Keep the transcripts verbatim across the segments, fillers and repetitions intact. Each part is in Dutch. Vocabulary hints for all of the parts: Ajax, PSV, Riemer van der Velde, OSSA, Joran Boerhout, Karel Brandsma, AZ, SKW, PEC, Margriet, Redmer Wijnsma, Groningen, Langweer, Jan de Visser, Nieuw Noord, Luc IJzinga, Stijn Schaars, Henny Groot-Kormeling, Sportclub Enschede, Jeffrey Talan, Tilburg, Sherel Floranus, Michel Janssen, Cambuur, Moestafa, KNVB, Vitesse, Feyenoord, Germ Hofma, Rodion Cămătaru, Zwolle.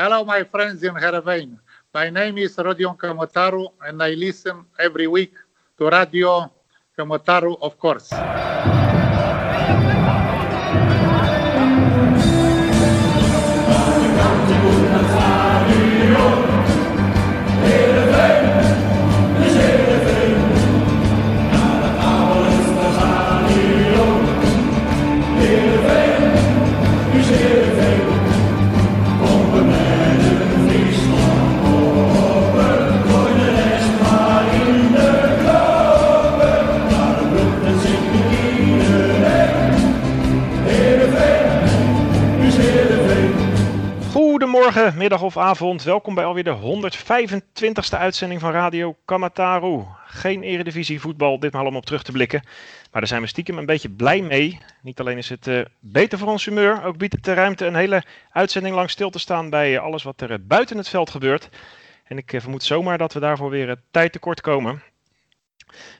Hello, my friends in Heerenveen. My name is Rodion Cămătaru, and I listen every week to Radio Cămătaru, of course. Goedemorgen, middag of avond. Welkom bij alweer de honderdvijfentwintigste uitzending van Radio Cămătaru. Geen Eredivisie voetbal, ditmaal om op terug te blikken. Maar daar zijn we stiekem een beetje blij mee. Niet alleen is het uh, beter voor ons humeur, ook biedt het de ruimte een hele uitzending lang stil te staan bij uh, alles wat er uh, buiten het veld gebeurt. En ik uh, vermoed zomaar dat we daarvoor weer uh, tijd tekort komen.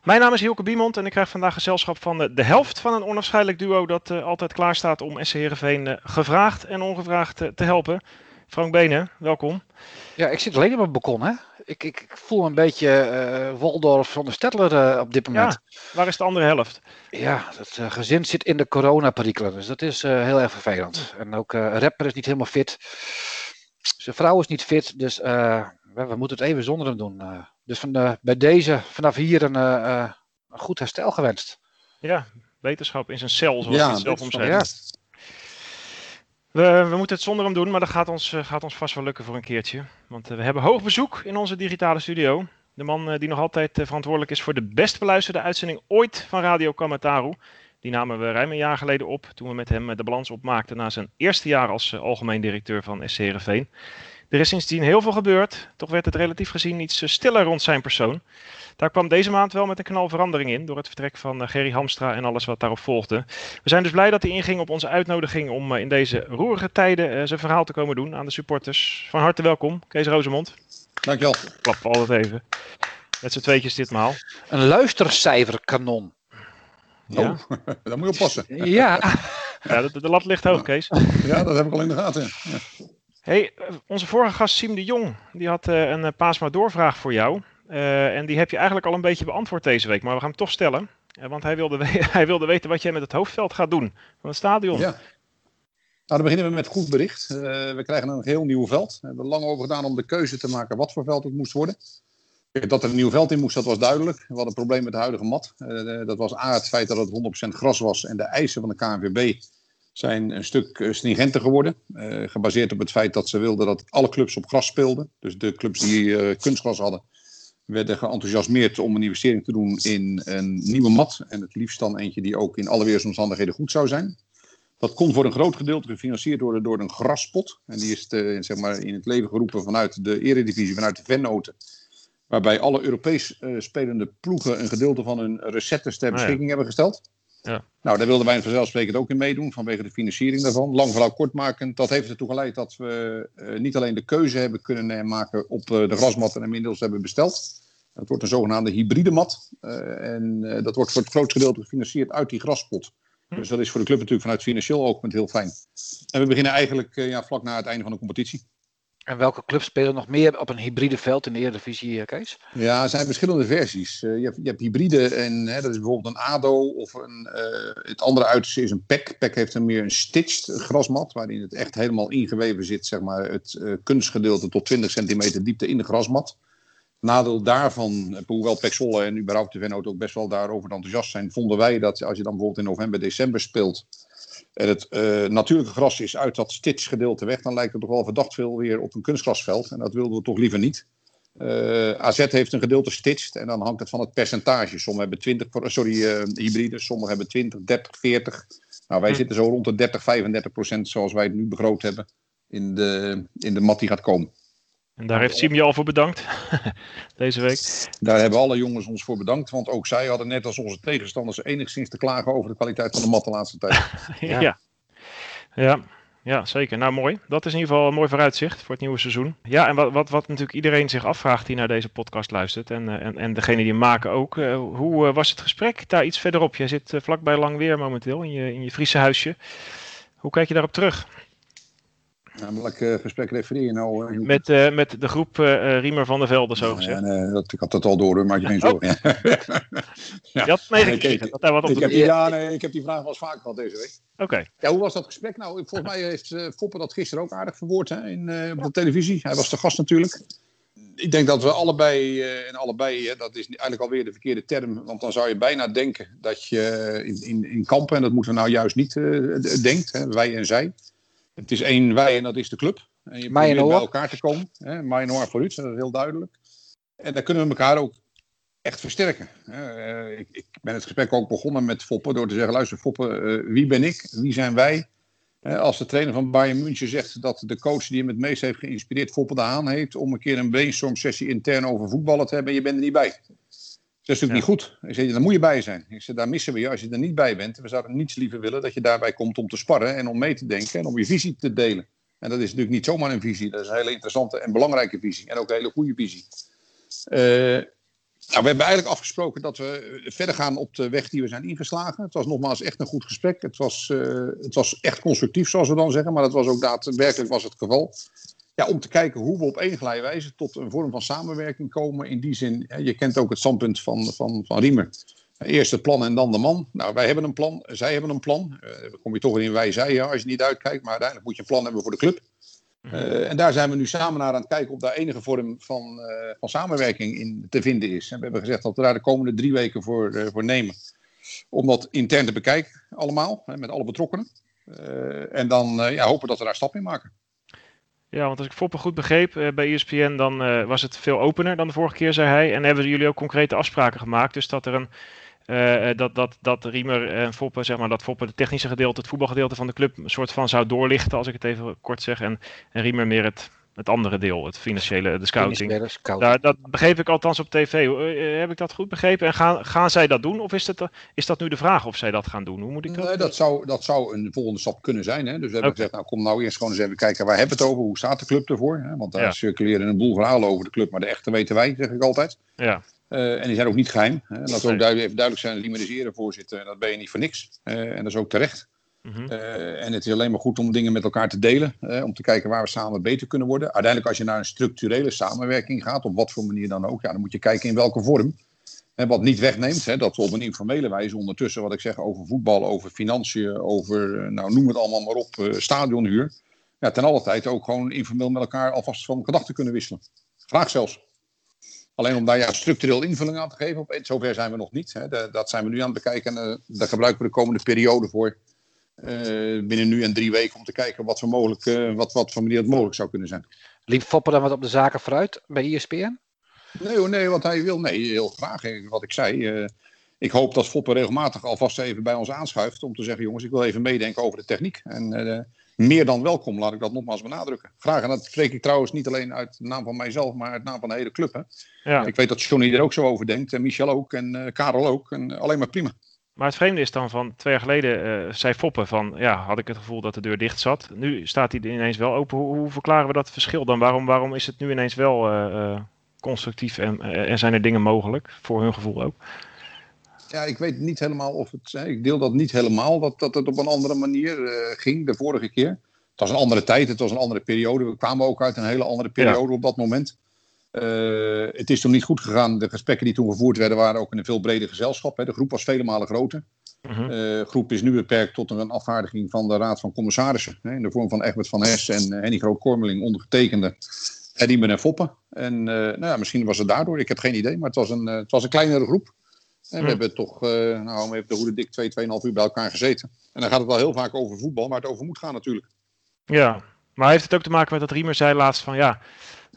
Mijn naam is Hielke Biemond en ik krijg vandaag gezelschap van uh, de helft van een onafscheidelijk duo dat uh, altijd klaar staat om S C Heerenveen uh, gevraagd en ongevraagd uh, te helpen. Frank Benen, welkom. Ja, ik zit alleen op mijn balkon, hè. Ik, ik, ik voel me een beetje uh, Waldorf van de Stettler uh, op dit moment. Ja, waar is de andere helft? Ja, het uh, gezin zit in de coronaperikelen, dus dat is uh, heel erg vervelend. En ook uh, Rapper is niet helemaal fit. Zijn vrouw is niet fit, dus uh, we, we moeten het even zonder hem doen. Uh, dus van, uh, bij deze, vanaf hier, een, uh, een goed herstel gewenst. Ja, wetenschap in zijn cel, zoals ja, hij het zelf omschrijft. We, we moeten het zonder hem doen, maar dat gaat ons, gaat ons vast wel lukken voor een keertje. Want we hebben hoog bezoek in onze digitale studio. De man die nog altijd verantwoordelijk is voor de best beluisterde uitzending ooit van Radio Cămătaru. Die namen we ruim een jaar geleden op toen we met hem de balans opmaakten na zijn eerste jaar als algemeen directeur van S C Heerenveen. Er is sindsdien heel veel gebeurd, toch werd het relatief gezien iets stiller rond zijn persoon. Daar kwam deze maand wel met een knal verandering in door het vertrek van Gerry Hamstra en alles wat daarop volgde. We zijn dus blij dat hij inging op onze uitnodiging om in deze roerige tijden zijn verhaal te komen doen aan de supporters. Van harte welkom, Kees Rozemond. Dankjewel. Klap voor altijd even. Met z'n tweetjes ditmaal. Een luistercijferkanon. Ja. Oh, daar moet je op passen. Ja, ja de, de lat ligt hoog, Kees. Ja, dat heb ik al in de gaten. Ja. Hey, onze vorige gast Siem de Jong, die had uh, een paas maar doorvraag voor jou. Uh, en die heb je eigenlijk al een beetje beantwoord deze week, maar we gaan hem toch stellen. Uh, want hij wilde, we- hij wilde weten wat jij met het hoofdveld gaat doen van het stadion. Ja. Nou, dan beginnen we met goed bericht. Uh, we krijgen een heel nieuw veld. We hebben er lang over gedaan om de keuze te maken wat voor veld het moest worden. Dat er een nieuw veld in moest, dat was duidelijk. We hadden een probleem met de huidige mat. Uh, dat was A, het feit dat het honderd procent gras was en de eisen van de K N V B... zijn een stuk stringenter geworden. Uh, gebaseerd op het feit dat ze wilden dat alle clubs op gras speelden. Dus de clubs die uh, kunstgras hadden, werden geenthousiasmeerd om een investering te doen in een nieuwe mat. En het liefst dan eentje die ook in alle weersomstandigheden goed zou zijn. Dat kon voor een groot gedeelte gefinancierd worden door een graspot. En die is te, zeg maar, in het leven geroepen vanuit de Eredivisie, vanuit de vennoten. Waarbij alle Europees uh, spelende ploegen een gedeelte van hun recettes ter beschikking ah, ja. hebben gesteld. Ja. Nou, daar wilden wij vanzelfsprekend ook in meedoen vanwege de financiering daarvan. Lang verhaal kortmakend, dat heeft ertoe geleid dat we uh, niet alleen de keuze hebben kunnen maken op uh, de grasmatten en inmiddels hebben besteld. Het wordt een zogenaamde hybride mat uh, en uh, dat wordt voor het grootste gedeelte gefinancierd uit die graspot. Hm. Dus dat is voor de club natuurlijk vanuit financieel oogpunt heel fijn. En we beginnen eigenlijk uh, ja, vlak na het einde van de competitie. En welke clubs spelen nog meer op een hybride veld in de Eredivisie, Kees? Ja, er zijn verschillende versies. Uh, je, hebt, je hebt hybride en hè, dat is bijvoorbeeld een A D O of een, uh, het andere uiterste is een P E C. P E C heeft dan meer een stitched grasmat waarin het echt helemaal ingeweven zit. Zeg maar, het uh, kunstgedeelte tot twintig centimeter diepte in de grasmat. Nadeel daarvan, hoewel P E C Zwolle en überhaupt de vennoot ook best wel daarover enthousiast zijn, vonden wij dat als je dan bijvoorbeeld in november, december speelt en het uh, natuurlijke gras is uit dat stitchgedeelte weg, dan lijkt het toch wel verdacht veel weer op een kunstgrasveld. En dat wilden we toch liever niet. Uh, A Z heeft een gedeelte stitched en dan hangt het van het percentage. Sommigen hebben twintig, sorry, uh, hybride, sommigen hebben twintig, dertig, veertig. Nou, wij hm. zitten zo rond de dertig, vijfendertig procent zoals wij het nu begroot hebben in de, in de mat die gaat komen. En daar heeft Siem je al voor bedankt, deze week. Daar hebben alle jongens ons voor bedankt, want ook zij hadden net als onze tegenstanders enigszins te klagen over de kwaliteit van de mat de laatste tijd. ja. Ja. Ja, ja, zeker. Nou, mooi. Dat is in ieder geval een mooi vooruitzicht voor het nieuwe seizoen. Ja, en wat, wat, wat natuurlijk iedereen zich afvraagt die naar deze podcast luistert en, en, en degene die hem maken ook. Uh, hoe uh, was het gesprek daar iets verderop? Jij zit uh, vlakbij Langweer momenteel in je, in je Friese huisje. Hoe kijk je daarop terug? Namelijk uh, gesprek refereer nou. Uh, met, uh, met de groep uh, Riemer van der Velde, zo gezegd. Ja, uh, dat, ik had dat al door, maak je geen zorgen. Oh. Ja. Je had meegekregen dat daar wat op ik de... heb, ja, nee, ik heb die vraag wel eens vaak gehad deze week. Oké. Okay. Ja, hoe was dat gesprek nou? Volgens mij heeft uh, Foppen dat gisteren ook aardig verwoord hè, in, uh, op de televisie. Hij was de gast natuurlijk. Ik denk dat we allebei, uh, en allebei, hè, dat is eigenlijk alweer de verkeerde term. Want dan zou je bijna denken dat je in, in, in kampen, en dat moeten we nou juist niet uh, denkt, hè, wij en zij. Het is één wij en dat is de club. En je probeert bij elkaar te komen. Mij en hoor vooruit, dat is heel duidelijk. En daar kunnen we elkaar ook echt versterken. Uh, ik, ik ben het gesprek ook begonnen met Foppen door te zeggen, luister Foppen, uh, wie ben ik? Wie zijn wij? Uh, als de trainer van Bayern München zegt dat de coach die hem het meest heeft geïnspireerd Foppen de Haan heeft om een keer een brainstorm sessie intern over voetballen te hebben en je bent er niet bij. Dat is natuurlijk ja. niet goed. Ik zei, daar moet je bij zijn. Ik zei, daar missen we je als je er niet bij bent. We zouden niets liever willen dat je daarbij komt om te sparren en om mee te denken en om je visie te delen. En dat is natuurlijk niet zomaar een visie. Dat is een hele interessante en belangrijke visie en ook een hele goede visie. Uh, Nou, we hebben eigenlijk afgesproken dat we verder gaan op de weg die we zijn ingeslagen. Het was nogmaals echt een goed gesprek. Het was, uh, het was echt constructief, zoals we dan zeggen. Maar dat was ook daadwerkelijk was het geval. Ja, om te kijken hoe we op één glijwijze tot een vorm van samenwerking komen. In die zin, je kent ook het standpunt van, van, van Riemer. Eerst het plan en dan de man. Nou, wij hebben een plan. Zij hebben een plan. Uh, dan kom je toch in wij-zij ja, als je niet uitkijkt. Maar uiteindelijk moet je een plan hebben voor de club. Uh, en daar zijn we nu samen naar aan het kijken of daar enige vorm van, uh, van samenwerking in te vinden is. En we hebben gezegd dat we daar de komende drie weken voor, uh, voor nemen. Om dat intern te bekijken allemaal, hè, met alle betrokkenen. Uh, en dan uh, ja, hopen dat we daar stap in maken. Ja, want als ik Foppen goed begreep uh, bij E S P N, dan uh, was het veel opener dan de vorige keer, zei hij. En hebben jullie ook concrete afspraken gemaakt, dus dat er een... Uh, dat, dat, dat Riemer en Foppen, zeg maar, dat Foppen het technische gedeelte, het voetbalgedeelte van de club, een soort van zou doorlichten, als ik het even kort zeg. En, en Riemer meer het, het andere deel, het financiële, de scouting. scouting. Daar, dat begreep ik althans op tv. Uh, heb ik dat goed begrepen? En gaan, gaan zij dat doen? Of is, het, is dat nu de vraag of zij dat gaan doen? Hoe moet ik dat nee, dat zou, dat zou een volgende stap kunnen zijn. Hè? Dus we hebben okay. gezegd, nou kom nou eerst gewoon eens even kijken, waar hebben we het over? Hoe staat de club ervoor? Hè? Want daar ja. circuleren een boel verhalen over de club, maar de echte weten wij, zeg ik altijd. Ja. Uh, en die zijn ook niet geheim. Hè. Laat ook duidelijk, even duidelijk zijn, Riemer is erevoorzitter. En dat ben je niet voor niks. Uh, en dat is ook terecht. Mm-hmm. Uh, en het is alleen maar goed om dingen met elkaar te delen. Uh, om te kijken waar we samen beter kunnen worden. Uiteindelijk als je naar een structurele samenwerking gaat. Op wat voor manier dan ook. Ja, dan moet je kijken in welke vorm. En wat niet wegneemt. Hè, dat we op een informele wijze ondertussen. Wat ik zeg over voetbal, over financiën. Over, nou noem het allemaal maar op. Uh, stadionhuur. Ja, ten alle tijd ook gewoon informeel met elkaar alvast van gedachten kunnen wisselen. Graag zelfs. Alleen om daar ja, structureel invulling aan te geven. Op, zover zijn we nog niet. Hè. De, dat zijn we nu aan het bekijken. En uh, daar gebruiken we de komende periode voor. Uh, binnen nu en drie weken om te kijken wat voor, mogelijk, uh, wat, wat voor manier het mogelijk zou kunnen zijn. Liep Foppen dan wat op de zaken vooruit bij E S P N? Nee, nee, want hij wil. Nee, heel graag. Wat ik zei. Uh, ik hoop dat Foppen regelmatig alvast even bij ons aanschuift. Om te zeggen, jongens, ik wil even meedenken over de techniek. En uh, meer dan welkom, laat ik dat nogmaals benadrukken. Graag, en dat spreek ik trouwens niet alleen uit de naam van mijzelf, maar uit de naam van de hele club. Hè? Ja. Ik weet dat Johnny er ook zo over denkt. En Michel ook. En uh, Karel ook. En uh, alleen maar prima. Maar het vreemde is dan van twee jaar geleden uh, zei Foppen van, ja, had ik het gevoel dat de deur dicht zat. Nu staat hij ineens wel open. Hoe, hoe verklaren we dat verschil dan? Waarom, waarom is het nu ineens wel uh, constructief en, uh, en zijn er dingen mogelijk? Voor hun gevoel ook. Ja, ik weet niet helemaal of het... Ik deel dat niet helemaal, dat, dat het op een andere manier uh, ging de vorige keer. Het was een andere tijd, het was een andere periode. We kwamen ook uit een hele andere periode ja. op dat moment. Uh, het is toen niet goed gegaan. De gesprekken die toen gevoerd werden waren ook in een veel breder gezelschap. Hè. De groep was vele malen groter. Uh-huh. De groep is nu beperkt tot een afvaardiging van de Raad van Commissarissen. Hè, in de vorm van Egbert van Hers en uh, Henny Groot-Kormeling, ondergetekende. En Riemer en Foppen. En uh, nou ja, misschien was het daardoor, ik heb geen idee. Maar het was een, uh, het was een kleinere groep. En we hebben toch, uh, nou, we hebben de goede dik twee, tweeënhalf uur bij elkaar gezeten. En dan gaat het wel heel vaak over voetbal, maar het over moet gaan natuurlijk. Ja, maar heeft het ook te maken met dat Riemer zei laatst van ja,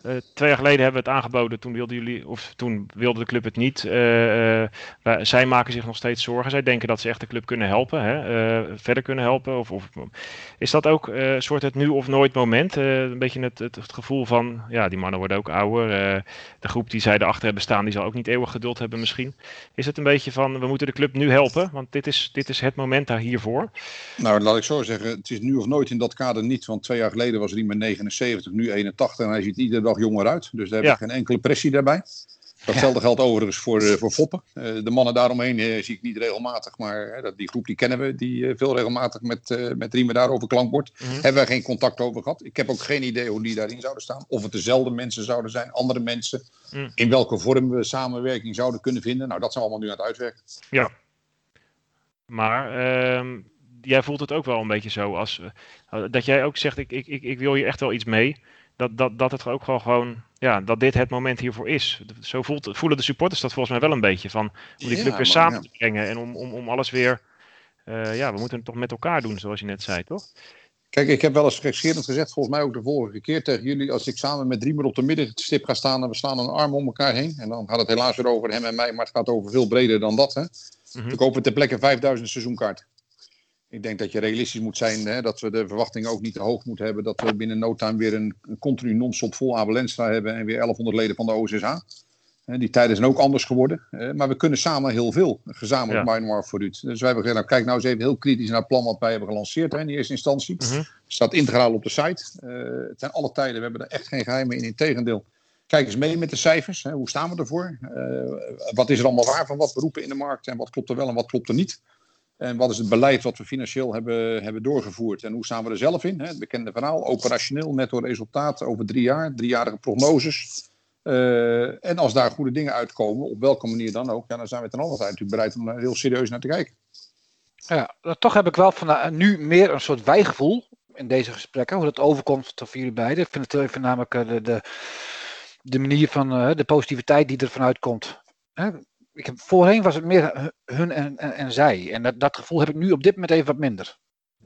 uh, twee jaar geleden hebben we het aangeboden. Toen wilden jullie, of toen wilde de club het niet. Uh, uh, zij maken zich nog steeds zorgen. Zij denken dat ze echt de club kunnen helpen, hè? Uh, verder kunnen helpen. Of, of, is dat ook een uh, soort het nu of nooit moment? Uh, een beetje het, het, het gevoel van, ja, die mannen worden ook ouder. Uh, de groep die zij erachter hebben staan, die zal ook niet eeuwig geduld hebben misschien. Is het een beetje van, we moeten de club nu helpen? Want dit is, dit is het moment daar hiervoor. Nou, laat ik zo zeggen, het is nu of nooit in dat kader niet. Want twee jaar geleden was Riemer negenenzeventig, nu eenentachtig en hij ziet iedere dag jonger uit. Dus daar heb je ja. geen enkele pressie daarbij. Datzelfde ja. geldt overigens voor, uh, voor Foppen. Uh, de mannen daaromheen uh, zie ik niet regelmatig, maar uh, die groep die kennen we, die uh, veel regelmatig met, uh, met Riemen daarover klankbord. Mm-hmm. Hebben wij geen contact over gehad. Ik heb ook geen idee hoe die daarin zouden staan. Of het dezelfde mensen zouden zijn, andere mensen. Mm. In welke vorm we samenwerking zouden kunnen vinden. Nou, dat zijn we allemaal nu aan het uitwerken. Ja. Maar uh, jij voelt het ook wel een beetje zo. Als, uh, dat jij ook zegt, ik, ik, ik wil hier echt wel iets mee. Dat, dat, dat het ook wel gewoon, ja, dat dit het moment hiervoor is. Zo voelt, voelen de supporters dat volgens mij wel een beetje. Van, om die club ja, weer samen ja. te brengen en om, om, om alles weer, uh, ja, we moeten het toch met elkaar doen, zoals je net zei, toch? Kijk, ik heb wel eens gekscherend gezegd, volgens mij ook de vorige keer tegen jullie, als ik samen met Riemer op de middenstip ga staan en we slaan een arm om elkaar heen. En dan gaat het helaas weer over hem en mij, maar het gaat over veel breder dan dat, hè. Mm-hmm. We kopen ter plekke vijfduizend seizoenkaarten. Ik denk dat je realistisch moet zijn, hè, dat we de verwachtingen ook niet te hoog moeten hebben. Dat we binnen no time weer een, een continu non-stop vol Abe Lenstra hebben en weer elfhonderd leden van de O S S H. Hè, die tijden zijn ook anders geworden. Hè, maar we kunnen samen heel veel, gezamenlijk ja. Myanmar vooruit. Dus wij hebben gezegd, nou, kijk nou eens even heel kritisch naar het plan wat wij hebben gelanceerd hè, in de eerste instantie. Mm-hmm. Staat integraal op de site. Uh, het zijn alle tijden, we hebben er echt geen geheimen in. Integendeel. Kijk eens mee met de cijfers. Hè. Hoe staan we ervoor? Uh, wat is er allemaal waar van wat we roepen in de markt? En wat klopt er wel en wat klopt er niet? En wat is het beleid wat we financieel hebben, hebben doorgevoerd? En hoe staan we er zelf in? Hè? Het bekende verhaal, operationeel, netto resultaat over drie jaar. Driejarige prognoses. Uh, en als daar goede dingen uitkomen, op welke manier dan ook. Ja, dan zijn we ten alle tijd natuurlijk bereid om er heel serieus naar te kijken. Ja, toch heb ik wel van nu meer een soort wijgevoel in deze gesprekken. Hoe dat overkomt voor jullie beiden. Ik vind het voornamelijk de, de, de manier van uh, de positiviteit die er vanuit komt. Hè? Ik heb, voorheen was het meer hun en, en, en zij. En dat, dat gevoel heb ik nu op dit moment even wat minder.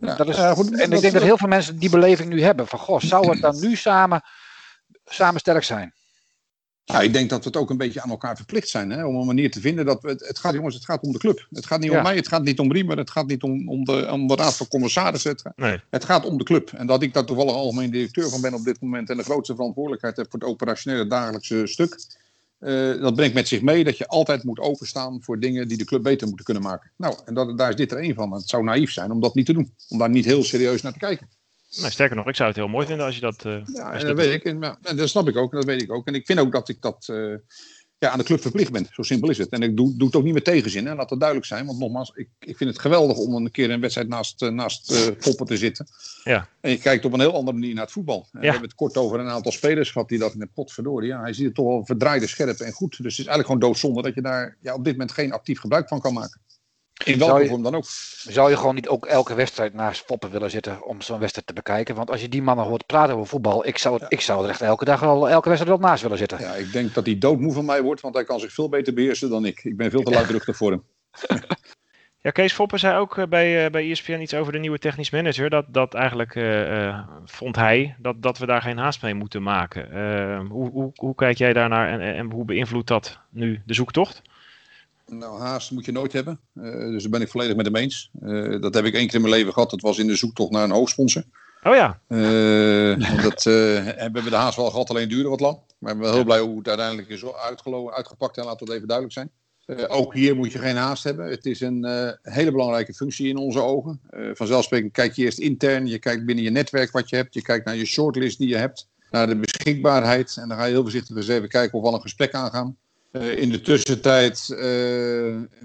Ja, dat is, ja, goed, en dat ik denk dat, dat heel veel mensen die beleving nu hebben. Van goh, zou het dan nu samen, samen sterk zijn? Ja, ik denk dat we het ook een beetje aan elkaar verplicht zijn. Hè, om een manier te vinden dat we... Het, het gaat, jongens, het gaat om de club. Het gaat niet ja. om mij, het gaat niet om Riemer. Het gaat niet om, om, de, om de raad van commissarissen. Nee. Het gaat om de club. En dat ik daar toevallig algemeen directeur van ben op dit moment. En de grootste verantwoordelijkheid heb voor het operationele dagelijkse stuk. Uh, dat brengt met zich mee dat je altijd moet openstaan voor dingen die de club beter moeten kunnen maken. Nou, en dat, daar is dit er één van. Het zou naïef zijn om dat niet te doen. Om daar niet heel serieus naar te kijken. Nou, sterker nog, ik zou het heel mooi vinden als je dat... Uh, ja, en dat, dat weet ik. En, nou, en dat snap ik ook. En dat weet ik ook. En ik vind ook dat ik dat uh, ja, aan de club verplicht ben. Zo simpel is het. En ik doe, doe het ook niet met tegenzin. Hè. Laat dat duidelijk zijn. Want nogmaals, ik, ik vind het geweldig om een keer een wedstrijd naast, uh, naast uh, Foppen te zitten. Ja. En je kijkt op een heel andere manier naar het voetbal. En ja. We hebben het kort over een aantal spelers gehad die dachten, potverdorie, ja, hij ziet het toch wel verdraaide scherp en goed. Dus het is eigenlijk gewoon doodzonde dat je daar ja, op dit moment geen actief gebruik van kan maken. In welke vorm dan ook. Zou je gewoon niet ook elke wedstrijd naast Foppen willen zitten om zo'n wedstrijd te bekijken? Want als je die mannen hoort praten over voetbal, ik zou, het, ja. ik zou er echt elke dag al, elke wedstrijd wel naast willen zitten. Ja, ik denk dat hij doodmoe van mij wordt, want hij kan zich veel beter beheersen dan ik. Ik ben veel te luidruchtig voor hem. Ja, Kees, Foppen zei ook bij, bij E S P N iets over de nieuwe technisch manager. Dat, dat eigenlijk uh, vond hij dat, dat we daar geen haast mee moeten maken. Uh, hoe, hoe, hoe kijk jij daarnaar en, en hoe beïnvloedt dat nu de zoektocht? Nou, haast moet je nooit hebben. Uh, dus daar ben ik volledig met hem eens. Uh, dat heb ik één keer in mijn leven gehad. Dat was in de zoektocht naar een hoofdsponsor. Oh ja. Uh, dat, uh, en we hebben de haast wel gehad, alleen duurde wat lang. Maar ik ben heel blij hoe het uiteindelijk is uitgelopen, uitgepakt. En laat dat even duidelijk zijn. Uh, ook hier moet je geen haast hebben. Het is een uh, hele belangrijke functie in onze ogen. Uh, vanzelfsprekend kijk je eerst intern. Je kijkt binnen je netwerk wat je hebt. Je kijkt naar je shortlist die je hebt. Naar de beschikbaarheid. En dan ga je heel voorzichtig eens even kijken of we al een gesprek aangaan. Uh, in de tussentijd uh,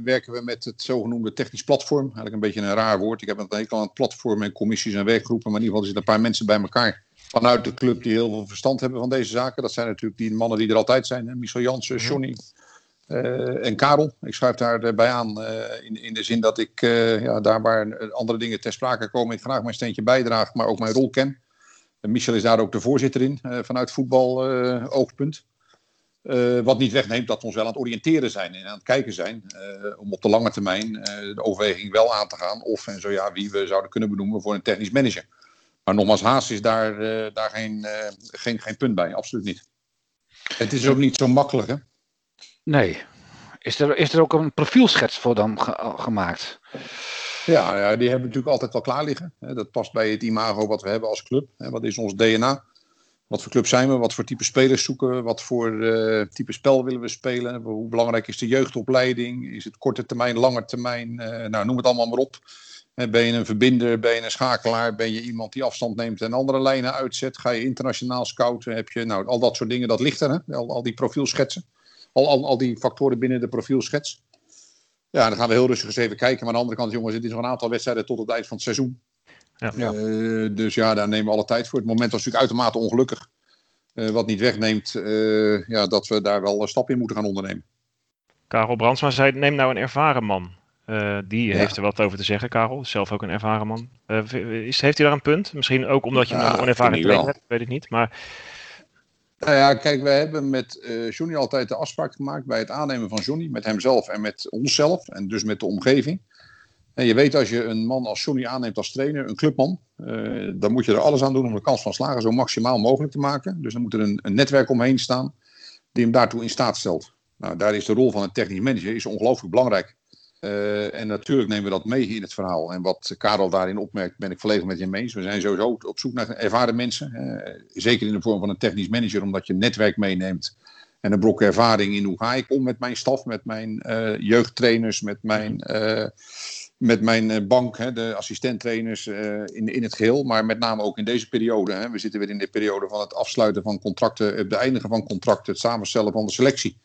werken we met het zogenoemde technisch platform. Eigenlijk een beetje een raar woord. Ik heb het hekel aan platformen en commissies en werkgroepen. Maar in ieder geval zitten een paar mensen bij elkaar vanuit de club die heel veel verstand hebben van deze zaken. Dat zijn natuurlijk die mannen die er altijd zijn. Hè? Michel Janssen, Johnny uh, en Karel. Ik schuif daarbij aan uh, in, in de zin dat ik uh, ja, daar waar andere dingen ter sprake komen. Ik graag mijn steentje bijdraag, maar ook mijn rol ken. Uh, Michel is daar ook de voorzitter in uh, vanuit voetbal uh, oogpunt. Uh, wat niet wegneemt dat we ons wel aan het oriënteren zijn en aan het kijken zijn. Uh, om op de lange termijn uh, de overweging wel aan te gaan. Of en zo ja, wie we zouden kunnen benoemen voor een technisch manager. Maar nogmaals, haast is daar, uh, daar geen, uh, geen, geen punt bij. Absoluut niet. Het is ook niet zo makkelijk, hè? Nee. Is er, is er ook een profielschets voor dan ge- gemaakt? Ja, ja, die hebben we natuurlijk altijd wel klaar liggen. Dat past bij het imago wat we hebben als club. Wat is ons D N A? Wat voor club zijn we? Wat voor type spelers zoeken we? Wat voor uh, type spel willen we spelen? Hoe belangrijk is de jeugdopleiding? Is het korte termijn, lange termijn? Uh, nou, noem het allemaal maar op. Uh, ben je een verbinder? Ben je een schakelaar? Ben je iemand die afstand neemt en andere lijnen uitzet? Ga je internationaal scouten? Heb je, nou, al dat soort dingen, dat ligt er, hè? Al, al die profielschetsen. al, al, al die factoren binnen de profielschets. Ja, dan gaan we heel rustig eens even kijken. Maar aan de andere kant, jongens, het is nog een aantal wedstrijden tot het eind van het seizoen. Ja, ja. Uh, dus ja, daar nemen we alle tijd voor. Het moment was natuurlijk uitermate ongelukkig. Uh, wat niet wegneemt uh, ja, dat we daar wel een stap in moeten gaan ondernemen. Karel Brandsma zei, neem nou een ervaren man. Uh, die ja. heeft er wat over te zeggen, Karel. Zelf ook een ervaren man. Uh, is, heeft hij daar een punt? Misschien ook omdat je ja, een onervaren trainer hebt, weet ik niet. Maar... Nou ja, kijk, wij hebben met uh, Johnny altijd de afspraak gemaakt bij het aannemen van Johnny. Met hemzelf en met onszelf. En dus met de omgeving. En je weet, als je een man als Johnny aanneemt als trainer, een clubman, uh, dan moet je er alles aan doen om de kans van slagen zo maximaal mogelijk te maken. Dus dan moet er een, een netwerk omheen staan die hem daartoe in staat stelt. Nou, daar is de rol van een technisch manager is ongelooflijk belangrijk. Uh, en natuurlijk nemen we dat mee hier in het verhaal. En wat Karel daarin opmerkt, ben ik volledig met hem eens. We zijn sowieso op zoek naar ervaren mensen. Uh, zeker in de vorm van een technisch manager, omdat je een netwerk meeneemt. En een brok ervaring in hoe ga ik om met mijn staf, met mijn uh, jeugdtrainers, met mijn... Uh, Met mijn bank, hè, de assistenttrainers uh, in, in het geheel. Maar met name ook in deze periode. Hè. We zitten weer in de periode van het afsluiten van contracten. Het beëindigen van contracten. Het samenstellen van de selectie.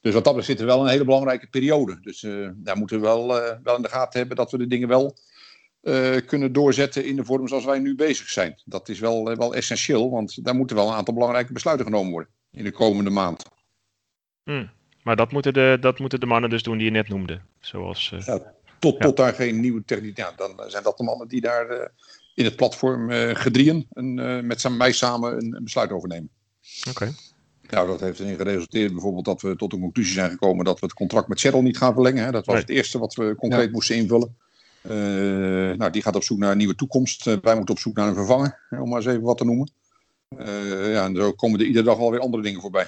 Dus wat dat betreft zit er wel een hele belangrijke periode. Dus uh, daar moeten we wel, uh, wel in de gaten hebben. Dat we de dingen wel uh, kunnen doorzetten in de vorm zoals wij nu bezig zijn. Dat is wel, uh, wel essentieel. Want daar moeten wel een aantal belangrijke besluiten genomen worden. In de komende maand. Hmm, maar dat moeten, de, dat moeten de mannen dus doen die je net noemde. Zoals... Uh... Ja. Tot, ja. tot daar geen nieuwe techniek. Ja, dan zijn dat de mannen die daar uh, in het platform uh, gedrieën een, uh, met zijn, mij samen een, een besluit over nemen. Oké. Okay. Nou, dat heeft erin geresulteerd bijvoorbeeld dat we tot de conclusie zijn gekomen dat we het contract met Sherel niet gaan verlengen. Hè. Dat was nee. het eerste wat we concreet ja. moesten invullen. Uh, nou, die gaat op zoek naar een nieuwe toekomst. Uh, wij moeten op zoek naar een vervanger, hè, om maar eens even wat te noemen. Uh, ja, en zo komen er iedere dag wel weer andere dingen voorbij.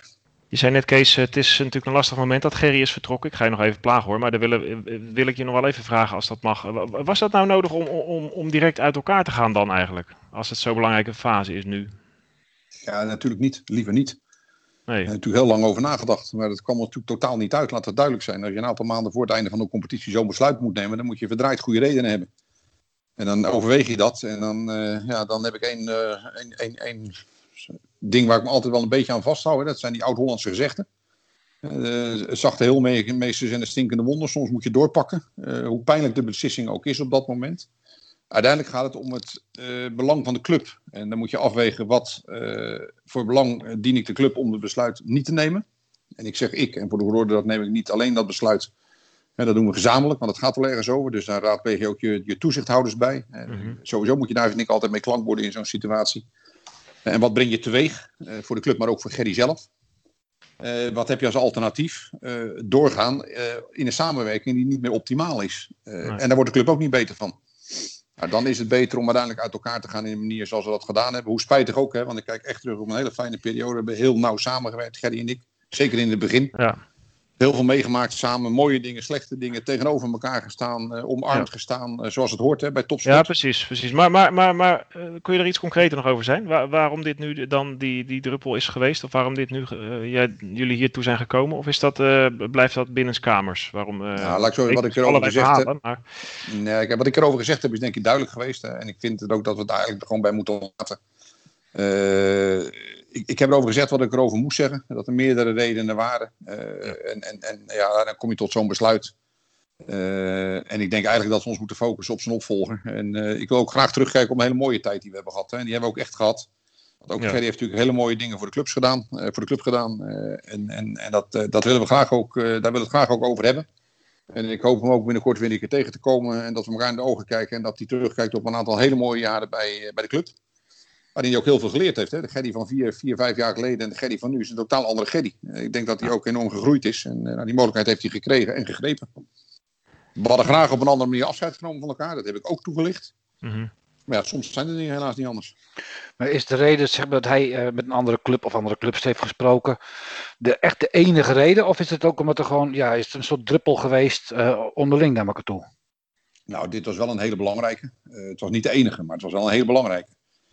Je zei net, Kees, het is natuurlijk een lastig moment dat Gerry is vertrokken. Ik ga je nog even plagen hoor, maar daar wil, wil ik je nog wel even vragen als dat mag. Was dat nou nodig om, om, om direct uit elkaar te gaan dan eigenlijk? Als het zo'n belangrijke fase is nu. Ja, natuurlijk niet. Liever niet. Nee. Ik heb natuurlijk heel lang over nagedacht, maar dat kwam er natuurlijk totaal niet uit. Laat dat duidelijk zijn. Als je een aantal maanden voor het einde van de competitie zo'n besluit moet nemen, dan moet je verdraaid goede redenen hebben. En dan overweeg je dat en dan, uh, ja, dan heb ik één... ding waar ik me altijd wel een beetje aan vasthoud. Hè? Dat zijn die oud-Hollandse gezegden. Uh, zachte heelmeesters en de stinkende wonden. Soms moet je doorpakken. Uh, hoe pijnlijk de beslissing ook is op dat moment. Uiteindelijk gaat het om het uh, belang van de club. En dan moet je afwegen wat uh, voor belang uh, dien ik de club om het besluit niet te nemen. En ik zeg ik. En voor de orde, dat neem ik niet alleen dat besluit. En dat doen we gezamenlijk, want het gaat wel ergens over. Dus daar raadpleeg je ook je, je toezichthouders bij. Uh, mm-hmm. Sowieso moet je daar vind ik altijd mee klank worden in zo'n situatie. En wat breng je teweeg uh, voor de club, maar ook voor Gerry zelf? Uh, wat heb je als alternatief? Uh, doorgaan uh, in een samenwerking die niet meer optimaal is. Uh, nee. En daar wordt de club ook niet beter van. Nou, dan is het beter om uiteindelijk uit elkaar te gaan in de manier zoals we dat gedaan hebben. Hoe spijtig ook, hè, want ik kijk echt terug op een hele fijne periode. We hebben heel nauw samengewerkt, Gerry en ik. Zeker in het begin. Ja. Heel veel meegemaakt samen. Mooie dingen, slechte dingen. Tegenover elkaar gestaan. Uh, omarmd ja. gestaan. Uh, zoals het hoort hè, bij topsport. Ja, precies. precies. Maar, maar, maar, maar uh, kun je er iets concreter nog over zijn? Waar, waarom dit nu dan die, die druppel is geweest? Of waarom dit nu uh, jij, jullie hiertoe zijn gekomen? Of is dat, uh, blijft dat binnenskamers? Waarom, uh, ja, laat ik zo wat ik erover gezegd verhalen, heb. Maar... Nee, wat ik erover gezegd heb is denk ik duidelijk geweest. Hè? En ik vind het ook dat we het eigenlijk er gewoon bij moeten laten. Uh, ik, ik heb erover gezegd wat ik erover moest zeggen. Dat er meerdere redenen waren. Uh, ja. En, en, en ja, dan kom je tot zo'n besluit. Uh, en ik denk eigenlijk dat we ons moeten focussen op zijn opvolger. En uh, ik wil ook graag terugkijken op een hele mooie tijd die we hebben gehad. Hè. En die hebben we ook echt gehad. Want ook ja. Gerry heeft natuurlijk hele mooie dingen voor de, clubs gedaan, uh, voor de club gedaan. Uh, en en, en dat, uh, dat willen we graag ook, uh, daar willen we het graag ook over hebben. En ik hoop hem ook binnenkort weer een keer tegen te komen. En dat we elkaar in de ogen kijken. En dat hij terugkijkt op een aantal hele mooie jaren bij, uh, bij de club. Waarin hij ook heel veel geleerd heeft. Hè? De Gerry van vier, vier, vijf jaar geleden en de Gerry van nu is een totaal andere Gerry. Ik denk dat hij ook enorm gegroeid is. En uh, die mogelijkheid heeft hij gekregen en gegrepen. We hadden graag op een andere manier afscheid genomen van elkaar. Dat heb ik ook toegelicht. Mm-hmm. Maar ja, soms zijn de dingen helaas niet anders. Maar is de reden zeg maar, dat hij uh, met een andere club of andere clubs heeft gesproken de, echt de enige reden? Of is het ook omdat er gewoon ja, is het een soort druppel geweest uh, onderling naar elkaar toe? Nou, dit was wel een hele belangrijke. Uh, het was niet de enige, maar het was wel een hele belangrijke.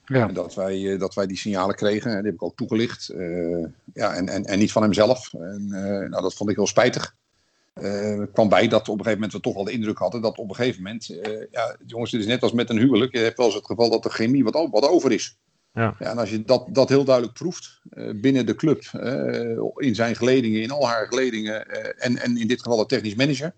Ja. En dat wij, dat wij die signalen kregen, die heb ik ook toegelicht. Uh, ja, en, en, en niet van hemzelf. En, uh, nou, dat vond ik heel spijtig. Uh, het kwam bij dat op een gegeven moment we toch wel de indruk hadden dat op een gegeven moment... Uh, ja, jongens, het is net als met een huwelijk. Je hebt wel eens het geval dat de chemie wat, wat over is. Ja. Ja, en als je dat, dat heel duidelijk proeft uh, binnen de club, uh, in zijn geledingen, in al haar geledingen uh, en, en in dit geval de technisch manager,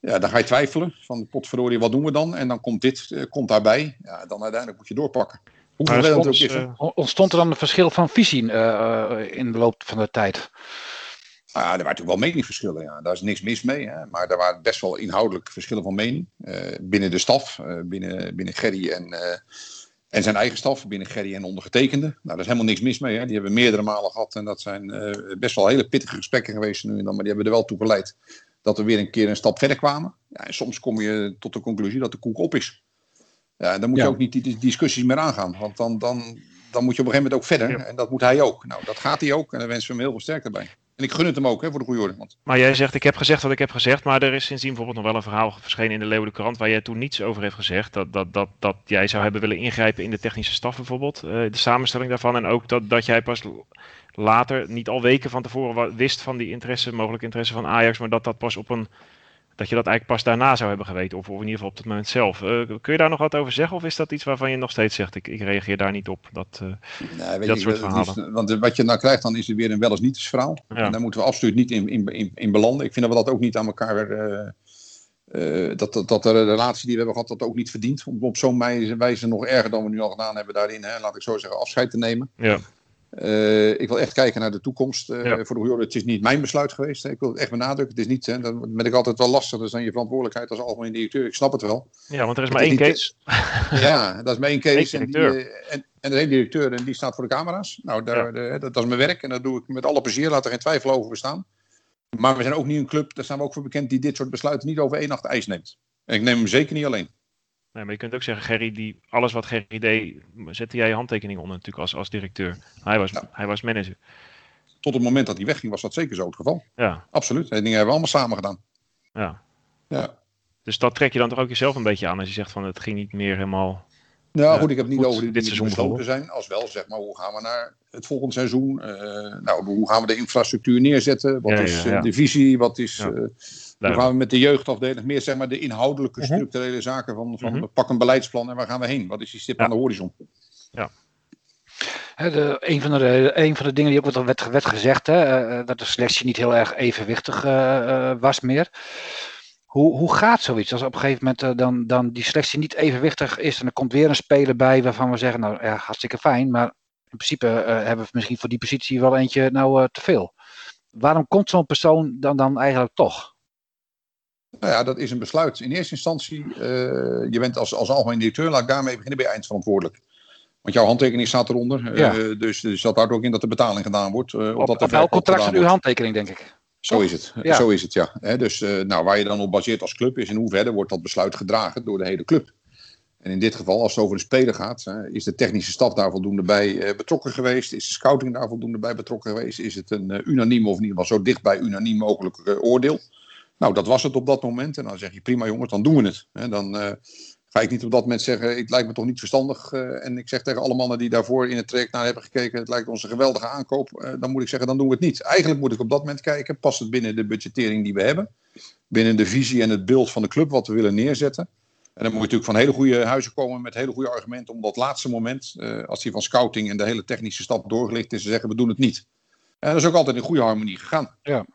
ja, dan ga je twijfelen van potverdorie, wat doen we dan? En dan komt dit, uh, komt daarbij, ja, dan uiteindelijk moet je doorpakken. Hoe vervelend het ook is. Uh, ontstond er dan een verschil van visie uh, in de loop van de tijd? Ah, er waren natuurlijk wel meningsverschillen, ja. Daar is niks mis mee. Hè. Maar er waren best wel inhoudelijk verschillen van mening. Uh, binnen de staf, uh, binnen, binnen Gerry en, uh, en zijn eigen staf, binnen Gerry en ondergetekende. Nou, daar is helemaal niks mis mee. Hè. Die hebben meerdere malen gehad en dat zijn uh, best wel hele pittige gesprekken geweest nu en dan. Maar die hebben er wel toe geleid dat we weer een keer een stap verder kwamen. Ja, en soms kom je tot de conclusie dat de koek op is. Ja, en dan moet je ja. ook niet die discussies meer aangaan. Want dan, dan, dan moet je op een gegeven moment ook verder. Ja. En dat moet hij ook. Nou, dat gaat hij ook. En dan wensen we hem heel veel sterkte bij. En ik gun het hem ook, hè, voor de goede orde. Want... Maar jij zegt, ik heb gezegd wat ik heb gezegd. Maar er is sindsdien bijvoorbeeld nog wel een verhaal verschenen in de Leeuwardenkrant... waar jij toen niets over heeft gezegd. Dat, dat, dat, dat jij zou hebben willen ingrijpen in de technische staf bijvoorbeeld. Uh, de samenstelling daarvan. En ook dat, dat jij pas later, niet al weken van tevoren... wist van die interesse, mogelijke interesse van Ajax. Maar dat dat pas op een... Dat je dat eigenlijk pas daarna zou hebben geweten. Of, of in ieder geval op dat moment zelf. Uh, kun je daar nog wat over zeggen? Of is dat iets waarvan je nog steeds zegt... Ik, ik reageer daar niet op. Dat, uh, nee, weet dat ik, soort dat verhalen. Liefst, want wat je nou krijgt dan is er weer een wel eens niet eens verhaal. Ja. En daar moeten we absoluut niet in, in, in, in belanden. Ik vind dat we dat ook niet aan elkaar... Uh, uh, dat, dat, dat de relatie die we hebben gehad dat ook niet verdient. Om op zo'n wijze nog erger dan we nu al gedaan hebben daarin. Hè, laat ik zo zeggen afscheid te nemen. Ja. Uh, ik wil echt kijken naar de toekomst. Uh, ja. Voor de goede, het is niet mijn besluit geweest. Hè. Ik wil het echt benadrukken. Het is niet, hè, dat ben ik altijd wel lastig. Dat is dan je verantwoordelijkheid als algemeen directeur. Ik snap het wel. Ja, want er is maar, maar één case. Niet, ja, dat is maar één case. En, die, uh, en, en er is één directeur en die staat voor de camera's. Nou, daar, ja. de, dat, dat is mijn werk en dat doe ik met alle plezier. Laat er geen twijfel over bestaan. Maar we zijn ook niet een club, daar staan we ook voor bekend, die dit soort besluiten niet over één nacht ijs neemt. En ik neem hem zeker niet alleen. Nee, maar je kunt ook zeggen, Gerry, die, alles wat Gerry deed, zette jij je handtekening onder natuurlijk als, als directeur. Hij was, ja. hij was manager. Tot het moment dat hij wegging was dat zeker zo het geval. Ja. Absoluut. Die dingen hebben we allemaal samen gedaan. Ja. ja. Dus dat trek je dan toch ook jezelf een beetje aan als je zegt van het ging niet meer helemaal... Nou ja, goed, ik heb het niet over die dit seizoen besloten zijn. Als wel, zeg maar, hoe gaan we naar het volgende seizoen? Uh, nou, hoe gaan we de infrastructuur neerzetten? Wat ja, is ja, ja. de visie? Wat is... Ja. Uh, Hoe gaan we met de jeugdafdeling meer zeg maar de inhoudelijke uh-huh. structurele zaken van, van uh-huh. pak een beleidsplan en waar gaan we heen? Wat is die stip ja. aan de horizon? Ja. He, de, een, van de, een van de dingen die ook wat werd, werd gezegd, hè, uh, dat de selectie niet heel erg evenwichtig uh, uh, was meer. Hoe, hoe gaat zoiets als op een gegeven moment uh, dan, dan die selectie niet evenwichtig is en er komt weer een speler bij waarvan we zeggen, nou ja, hartstikke fijn, maar in principe uh, hebben we misschien voor die positie wel eentje nou uh, te veel. Waarom komt zo'n persoon dan, dan eigenlijk toch? Nou ja, dat is een besluit. In eerste instantie, uh, je bent als, als algemeen directeur, laat ik daarmee beginnen, ben je eindverantwoordelijk. Want jouw handtekening staat eronder. Uh, ja. dus, dus dat houdt ook in dat de betaling gedaan wordt. Uh, op op elk contract staat uw handtekening, denk ik. Zo is het, ja. Zo is het, ja. He, dus uh, nou, waar je dan op baseert als club is in hoeverre wordt dat besluit gedragen door de hele club. En in dit geval, als het over een speler gaat, hè, is de technische staf daar voldoende bij uh, betrokken geweest? Is de scouting daar voldoende bij betrokken geweest? Is het een uh, unaniem of in ieder geval zo dichtbij unaniem mogelijk uh, oordeel? Nou, dat was het op dat moment. En dan zeg je, prima jongens, dan doen we het. En dan uh, ga ik niet op dat moment zeggen, het lijkt me toch niet verstandig. Uh, en ik zeg tegen alle mannen die daarvoor in het traject naar hebben gekeken, het lijkt ons een geweldige aankoop. Uh, dan moet ik zeggen, dan doen we het niet. Eigenlijk moet ik op dat moment kijken, past het binnen de budgettering die we hebben? Binnen de visie en het beeld van de club wat we willen neerzetten? En dan moet je natuurlijk van hele goede huizen komen met hele goede argumenten om dat laatste moment, uh, als die van scouting en de hele technische stap doorgelicht is, te zeggen, we doen het niet. En dat is ook altijd in goede harmonie gegaan. Ja.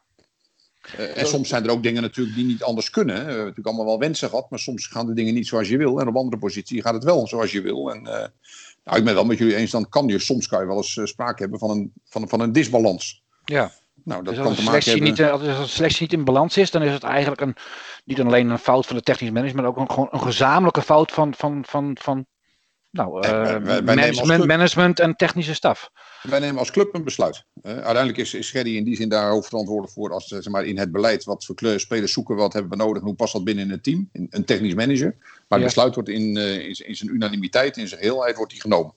Uh, en soms zijn er ook dingen natuurlijk die niet anders kunnen. We hebben natuurlijk allemaal wel wensen gehad, maar soms gaan de dingen niet zoals je wil. En op andere positie gaat het wel zoals je wil. En, uh, nou, ik ben wel met jullie eens, dan kan je soms kan je wel eens uh, sprake hebben van een, van, van een disbalans. Ja. Nou, dat dus kan te maken hebben... niet, als de selectie niet in balans is, dan is het eigenlijk een, niet alleen een fout van de technisch management, maar ook een, gewoon een gezamenlijke fout van... van, van, van... Nou, uh, wij, wij management, management en technische staf. Wij nemen als club een besluit. Uh, uiteindelijk is, is Gerry in die zin daar hoofdverantwoordelijk voor als, zeg maar, in het beleid. Wat voor spelers zoeken, wat hebben we nodig en hoe past dat binnen het team? In, een technisch manager. Maar het ja. besluit wordt in, uh, in, in zijn unanimiteit, in zijn heelheid wordt die genomen.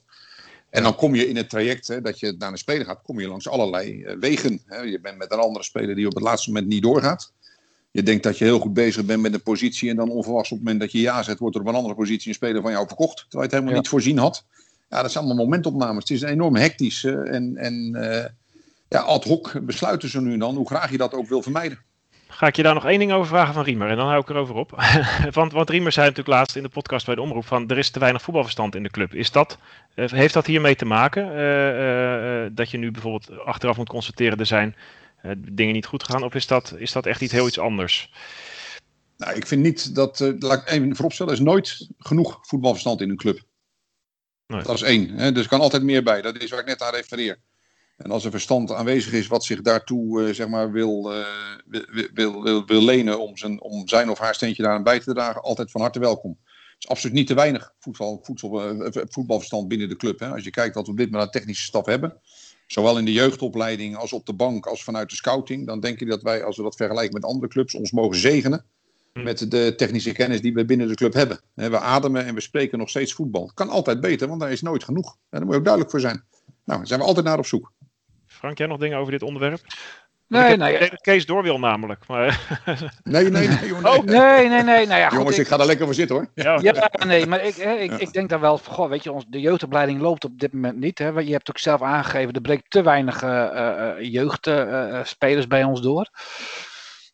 En dan kom je in het traject, hè, dat je naar een speler gaat, kom je langs allerlei uh, wegen. Hè. Je bent met een andere speler die op het laatste moment niet doorgaat. Je denkt dat je heel goed bezig bent met een positie en dan onverwachts op het moment dat je ja zet, wordt er op een andere positie een speler van jou verkocht, terwijl je het helemaal ja. niet voorzien had. Ja, dat zijn allemaal momentopnames. Het is een enorm hectisch en, en uh, ja, ad hoc besluiten ze nu en dan, hoe graag je dat ook wil vermijden. Ga ik je daar nog één ding over vragen van Riemer en dan hou ik erover op. want, want Riemer zei natuurlijk laatst in de podcast bij de omroep van er is te weinig voetbalverstand in de club. Is dat, heeft dat hiermee te maken? Uh, uh, dat je nu bijvoorbeeld achteraf moet constateren er zijn uh, dingen niet goed gegaan? Of is dat, is dat echt iets heel iets anders? Nou, ik vind niet dat, uh, laat ik even vooropstellen, er is nooit genoeg voetbalverstand in een club. Nee. Dat is één. Hè? Dus er kan altijd meer bij. Dat is waar ik net aan refereer. En als er verstand aanwezig is wat zich daartoe uh, zeg maar wil, uh, wil, wil, wil, wil lenen om zijn, om zijn of haar steentje daaraan bij te dragen, altijd van harte welkom. Het is absoluut niet te weinig voetbal, voedsel, uh, voetbalverstand binnen de club. Hè. Als je kijkt wat we op dit moment aan technische staf hebben, zowel in de jeugdopleiding als op de bank als vanuit de scouting, dan denk ik dat wij, als we dat vergelijken met andere clubs, ons mogen zegenen met de technische kennis die we binnen de club hebben. We ademen en we spreken nog steeds voetbal. Het kan altijd beter, want daar is nooit genoeg. En daar moet je ook duidelijk voor zijn. Nou, daar zijn we altijd naar op zoek. Frank, jij nog dingen over dit onderwerp? Nee, ik nee. Ik Kees door wil namelijk. Maar... Nee, nee, nee. Jongen, nee. Oh, nee, nee, nee. Nou ja, jongens, goed, ik... ik ga daar lekker voor zitten hoor. Ja, ja nee, maar ik, ik, ja. ik denk dan wel, goh, weet je, de jeugdopleiding loopt op dit moment niet. Hè? Je hebt ook zelf aangegeven, er breekt te weinig uh, jeugdspelers uh, bij ons door.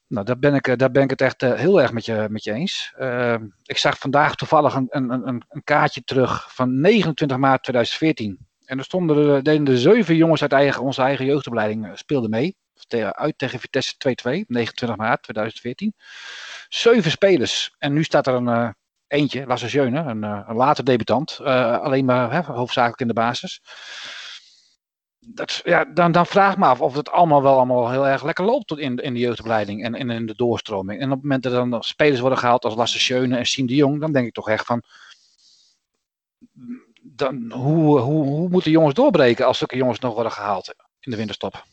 Nou, daar ben ik, daar ben ik het echt uh, heel erg met je, met je eens. Uh, ik zag vandaag toevallig een, een, een, een kaartje terug van negenentwintig maart tweeduizend veertien. En er stonden er, deden er zeven jongens uit eigen, onze eigen jeugdopleiding speelden mee. Tegen, uit tegen Vitesse twee twee, negenentwintig maart tweeduizend veertien. Zeven spelers. En nu staat er een uh, eentje, Lasse Jeunen, een, uh, een later debutant. Uh, alleen maar hè, hoofdzakelijk in de basis. Dat, ja, dan, dan vraag ik me af of het allemaal wel allemaal heel erg lekker loopt in, in de jeugdopleiding en in, in de doorstroming. En op het moment dat er dan spelers worden gehaald als Lasse Jeunen en Siem de Jong, dan denk ik toch echt van, dan, hoe, hoe, hoe moeten jongens doorbreken als zulke jongens nog worden gehaald in de winterstop?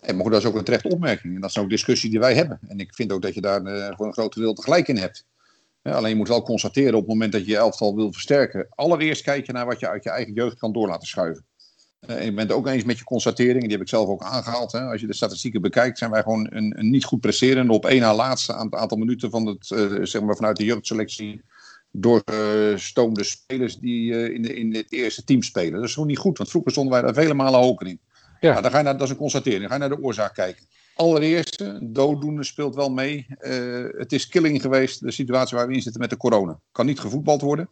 En maar goed, dat is ook een terechte opmerking. En dat is ook een discussie die wij hebben. En ik vind ook dat je daar uh, voor een groot deel gelijk in hebt. Ja, alleen je moet wel constateren op het moment dat je je elftal wil versterken, allereerst kijk je naar wat je uit je eigen jeugd kan door laten schuiven. Uh, ik ben het ook eens met je constatering, die heb ik zelf ook aangehaald. Hè. Als je de statistieken bekijkt, zijn wij gewoon een, een niet goed presterende op één na laatste aan het aantal minuten van het, uh, zeg maar vanuit de jeugdselectie doorgestoomde uh, spelers die uh, in, de, in het eerste team spelen. Dat is gewoon niet goed, want vroeger stonden wij daar vele malen hoger in. Ja. Nou, dan ga je naar, dat is een constatering, dan ga je naar de oorzaak kijken. Allereerst, dooddoende speelt wel mee. Uh, het is killing geweest, de situatie waar we in zitten met de corona. Kan niet gevoetbald worden.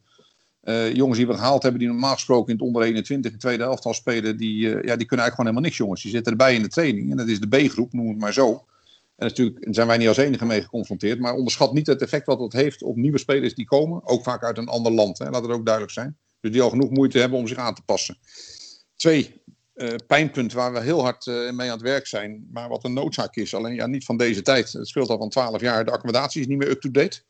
Uh, jongens die we gehaald hebben, die normaal gesproken in het onder eenentwintig, in de tweede helft al spelen, die, uh, ja, die kunnen eigenlijk gewoon helemaal niks, jongens. Die zitten erbij in de training en dat is de B-groep, noem het maar zo. En natuurlijk zijn wij niet als enige mee geconfronteerd, maar onderschat niet het effect wat dat heeft op nieuwe spelers die komen, ook vaak uit een ander land, hè, laat het ook duidelijk zijn. Dus die al genoeg moeite hebben om zich aan te passen. Twee, uh, pijnpunt waar we heel hard uh, mee aan het werk zijn, maar wat een noodzaak is, alleen ja, niet van deze tijd. Het speelt al van twaalf jaar, de accommodatie is niet meer up-to-date.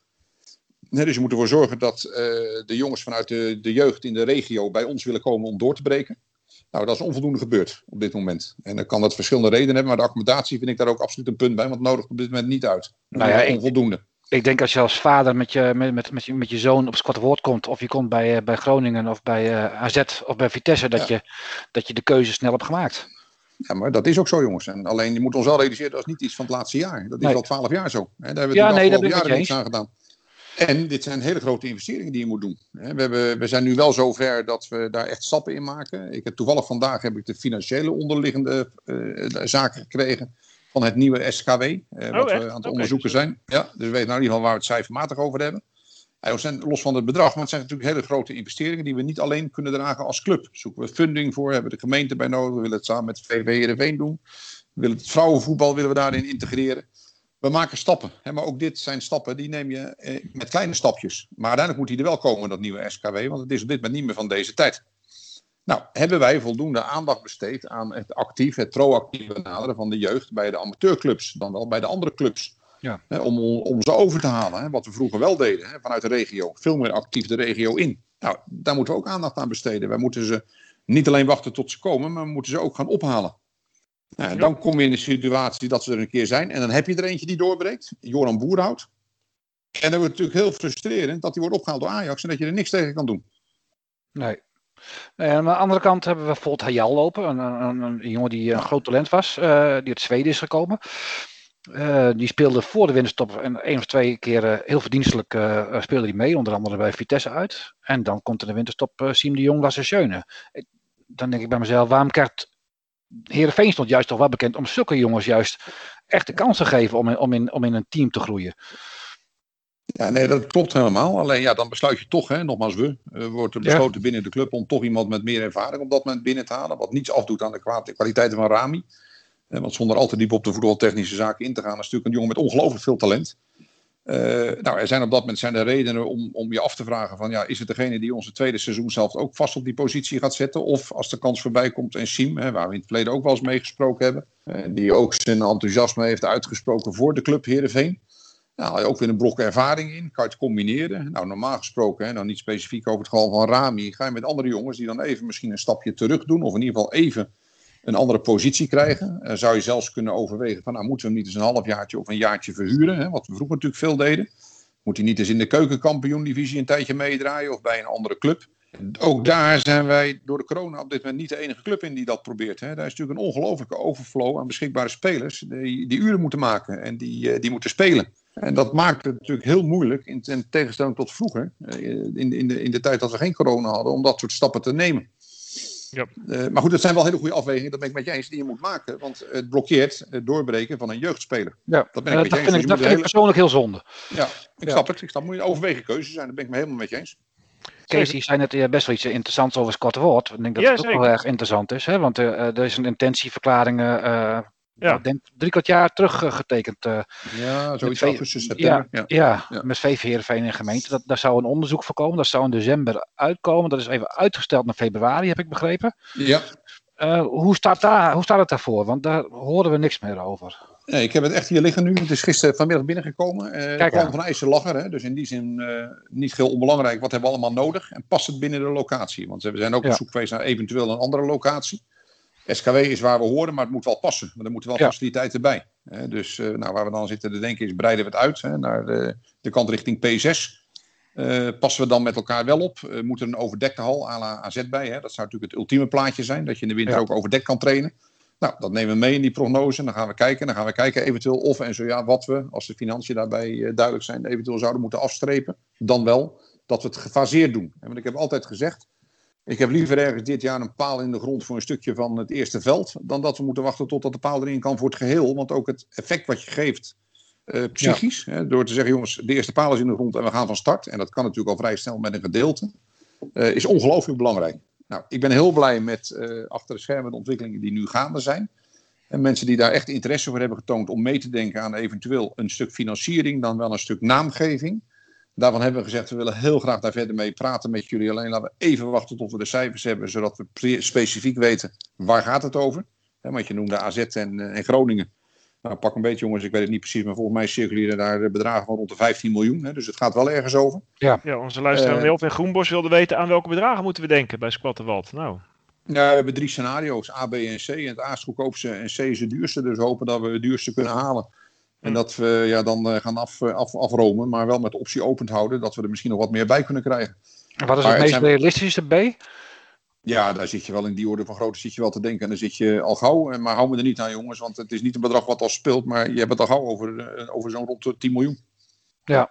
Nee, dus je moet ervoor zorgen dat uh, de jongens vanuit de, de jeugd in de regio bij ons willen komen om door te breken. Nou, dat is onvoldoende gebeurd op dit moment. En dan kan dat verschillende redenen hebben, maar de accommodatie vind ik daar ook absoluut een punt bij, want nodig op dit moment niet uit. Nou ja, onvoldoende. Ik, ik denk als je als vader met je, met, met, met je, met je zoon op het squadwoord komt, of je komt bij, bij Groningen of bij uh, A Z of bij Vitesse, dat, ja. je, dat je de keuze snel hebt gemaakt. Ja, maar dat is ook zo, jongens. En alleen je moet ons wel realiseren, dat is niet iets van het laatste jaar. Dat is nee. al twaalf jaar zo. Daar hebben we ja, de nee, afgelopen jaren niks aan gedaan. En dit zijn hele grote investeringen die je moet doen. We, hebben, we zijn nu wel zover dat we daar echt stappen in maken. Ik heb, toevallig vandaag heb ik de financiële onderliggende uh, zaken gekregen van het nieuwe S K W. Uh, oh, wat echt? we aan het okay. onderzoeken zijn. Ja, dus we weten nou in ieder geval waar we het cijfermatig over hebben. En zijn, los van het bedrag, want het zijn natuurlijk hele grote investeringen die we niet alleen kunnen dragen als club. Zoeken we funding voor, hebben de gemeente bij nodig. We willen het samen met S K W Heerenveen doen. We willen het vrouwenvoetbal willen we daarin integreren. We maken stappen, hè, maar ook dit zijn stappen die neem je eh, met kleine stapjes. Maar uiteindelijk moet die er wel komen, dat nieuwe S K W, want het is op dit moment niet meer van deze tijd. Nou, hebben wij voldoende aandacht besteed aan het actief, het proactief benaderen van de jeugd bij de amateurclubs, dan wel bij de andere clubs. Ja. Hè, om, om ze over te halen, hè, wat we vroeger wel deden, hè, vanuit de regio. Veel meer actief de regio in. Nou, daar moeten we ook aandacht aan besteden. Wij moeten ze niet alleen wachten tot ze komen, maar we moeten ze ook gaan ophalen. Nou, dan kom je in de situatie dat ze er een keer zijn. En dan heb je er eentje die doorbreekt. Joran Boerhout. En dan wordt het natuurlijk heel frustrerend dat die wordt opgehaald door Ajax. En dat je er niks tegen kan doen. Nee. nee aan de andere kant hebben we bijvoorbeeld Hayal lopen. Een, een, een jongen die een ja. groot talent was. Uh, die uit Zweden is gekomen. Uh, die speelde voor de winterstop en één of twee keer uh, heel verdienstelijk uh, speelde hij mee. Onder andere bij Vitesse uit. En dan komt in de winterstop uh, Siem de Jong, Lasse Jeunen. Dan denk ik bij mezelf, waarom krijgt Heerenveen stond juist toch wel bekend om zulke jongens juist echt de kans te geven om in, om in, om in een team te groeien. Ja, nee, dat klopt helemaal. Alleen ja, dan besluit je toch, hè, nogmaals we, uh, wordt er besloten ja. binnen de club om toch iemand met meer ervaring op dat moment binnen te halen. Wat niets afdoet aan de kwaliteiten van Rami. Uh, want zonder al te diep op de voetbaltechnische zaken in te gaan, is natuurlijk een jongen met ongelooflijk veel talent. Uh, nou, er zijn op dat moment zijn er redenen om, om je af te vragen van ja, is het degene die onze tweede seizoen zelf ook vast op die positie gaat zetten? Of als de kans voorbij komt en Siem, hè, waar we in het verleden ook wel eens mee gesproken hebben, uh, die ook zijn enthousiasme heeft uitgesproken voor de club Heerenveen. Nou, haal je ook weer een brok ervaring in, kan je het combineren. Nou, normaal gesproken, hè, nou niet specifiek over het geval van Rami, ga je met andere jongens die dan even misschien een stapje terug doen of in ieder geval even een andere positie krijgen. Uh, zou je zelfs kunnen overwegen van, nou moeten we hem niet eens een halfjaartje of een jaartje verhuren, hè, wat we vroeger natuurlijk veel deden. Moet hij niet eens in de keukenkampioendivisie een tijdje meedraaien of bij een andere club. Ook daar zijn wij door de corona op dit moment niet de enige club in die dat probeert. Hè. Daar is natuurlijk een ongelofelijke overflow aan beschikbare spelers die, die uren moeten maken en die, die moeten spelen. En dat maakt het natuurlijk heel moeilijk, in, in tegenstelling tot vroeger, in, in, de, in de tijd dat we geen corona hadden, om dat soort stappen te nemen. Ja. Uh, maar goed, dat zijn wel hele goede afwegingen, dat ben ik met je eens, die je moet maken. Want het blokkeert het doorbreken van een jeugdspeler. Ja. Dat ben ik met je eens. Dat vind ik persoonlijk heel zonde. Ja, ik snap het. Ik snap, moet je overwegen keuze zijn, dat ben ik me helemaal met je eens. Kees, die zei net best wel iets interessants over het korte woord. Ik denk dat ja, het ook wel erg interessant is, hè? Want uh, er is een intentieverklaring... Uh, Ja. Ik denk drie kwart jaar terug uh, getekend. Uh, ja, zoiets augustus, september. Ja, ja, ja, met V V Heerenveen en gemeente. Dat, daar zou een onderzoek voor komen. Dat zou in december uitkomen. Dat is even uitgesteld naar februari, heb ik begrepen. Ja. Uh, hoe, staat daar, hoe staat het daarvoor? Want daar horen we niks meer over. Nee, ik heb het echt hier liggen nu. Het is gisteren vanmiddag binnengekomen. Uh, Kijk aan. Van IJsselagher, hè? Dus in die zin uh, niet heel onbelangrijk. Wat hebben we allemaal nodig? En past het binnen de locatie? Want we zijn ook ja. op zoek geweest naar eventueel een andere locatie. S K W is waar we horen, maar het moet wel passen. Maar er moeten wel ja. faciliteiten bij. Dus nou, waar we dan zitten te denken is, breiden we het uit hè, naar de, de kant richting P zes. Uh, passen we dan met elkaar wel op? Uh, moet er een overdekte hal à la A Z bij? Hè? Dat zou natuurlijk het ultieme plaatje zijn, dat je in de winter ja. ook overdekt kan trainen. Nou, dat nemen we mee in die prognose. Dan gaan we kijken, dan gaan we kijken eventueel of en zo ja, wat we, als de financiën daarbij uh, duidelijk zijn, eventueel zouden moeten afstrepen. Dan wel dat we het gefaseerd doen. Want ik heb altijd gezegd, ik heb liever ergens dit jaar een paal in de grond voor een stukje van het eerste veld, dan dat we moeten wachten totdat de paal erin kan voor het geheel. Want ook het effect wat je geeft uh, psychisch, ja. hè, door te zeggen jongens, de eerste paal is in de grond en we gaan van start. En dat kan natuurlijk al vrij snel met een gedeelte. Uh, is ongelooflijk belangrijk. Nou, ik ben heel blij met uh, achter de schermen de ontwikkelingen die nu gaande zijn. En mensen die daar echt interesse voor hebben getoond om mee te denken aan eventueel een stuk financiering, dan wel een stuk naamgeving. Daarvan hebben we gezegd, we willen heel graag daar verder mee praten met jullie. Alleen laten we even wachten tot we de cijfers hebben, zodat we pre- specifiek weten waar gaat het over. He, want je noemde A Z en, en Groningen. Nou, pak een beetje jongens, ik weet het niet precies, maar volgens mij circuleren daar bedragen van rond de vijftien miljoen. He, dus het gaat wel ergens over. Ja, ja onze luisteraar uh, Wilf en Groenbos wilden weten aan welke bedragen moeten we denken bij Squattenwald. Nou. Ja, we hebben drie scenario's, A, B en C. En het A is het goedkoopste en C is het duurste. Dus we hopen dat we het duurste kunnen halen. En dat we ja, dan gaan af, af, afromen, maar wel met de optie open te houden dat we er misschien nog wat meer bij kunnen krijgen. En wat is maar het meest zijn... realistische B? Ja, daar zit je wel in die orde van grootte zit je wel te denken. En dan zit je al gauw, maar hou me er niet aan jongens, want het is niet een bedrag wat al speelt, maar je hebt het al gauw over, over zo'n rond de tien miljoen. Ja.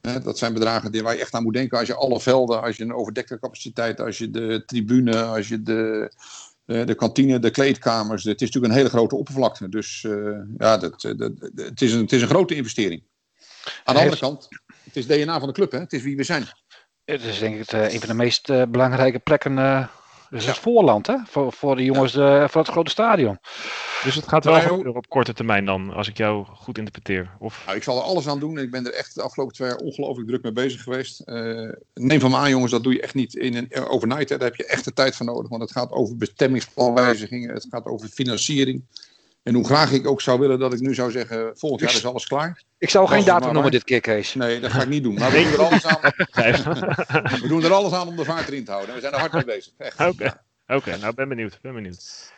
Dat zijn bedragen waar je echt aan moet denken als je alle velden, als je een overdekte capaciteit, als je de tribune, als je de... de kantine, de kleedkamers. Het is natuurlijk een hele grote oppervlakte. Dus uh, ja, dat, dat, dat, het, is een, het is een grote investering. Aan de andere kant, het is D N A van de club. Hè? Het is wie we zijn. Het is denk ik het, een van de meest uh, belangrijke plekken. Uh, dus ja. Het voorland hè? Voor, voor de jongens ja. uh, van het grote stadion. Dus het gaat wel nou, op korte termijn dan, als ik jou goed interpreteer. Of... Nou, ik zal er alles aan doen. Ik ben er echt de afgelopen twee jaar ongelooflijk druk mee bezig geweest. Uh, neem van me aan jongens, dat doe je echt niet in een overnight. Hè. Daar heb je echt de tijd voor nodig. Want het gaat over bestemmingsplanwijzigingen. Het gaat over financiering. En hoe graag ik ook zou willen dat ik nu zou zeggen, volgend jaar is alles klaar. Ik zou geen datum noemen dit keer, Kees. Nee, dat ga ik niet doen. Maar we doen er alles aan, we doen er alles aan om de vaart erin te houden. We zijn er hard mee bezig. Oké, okay. okay, nou ben benieuwd. ben benieuwd.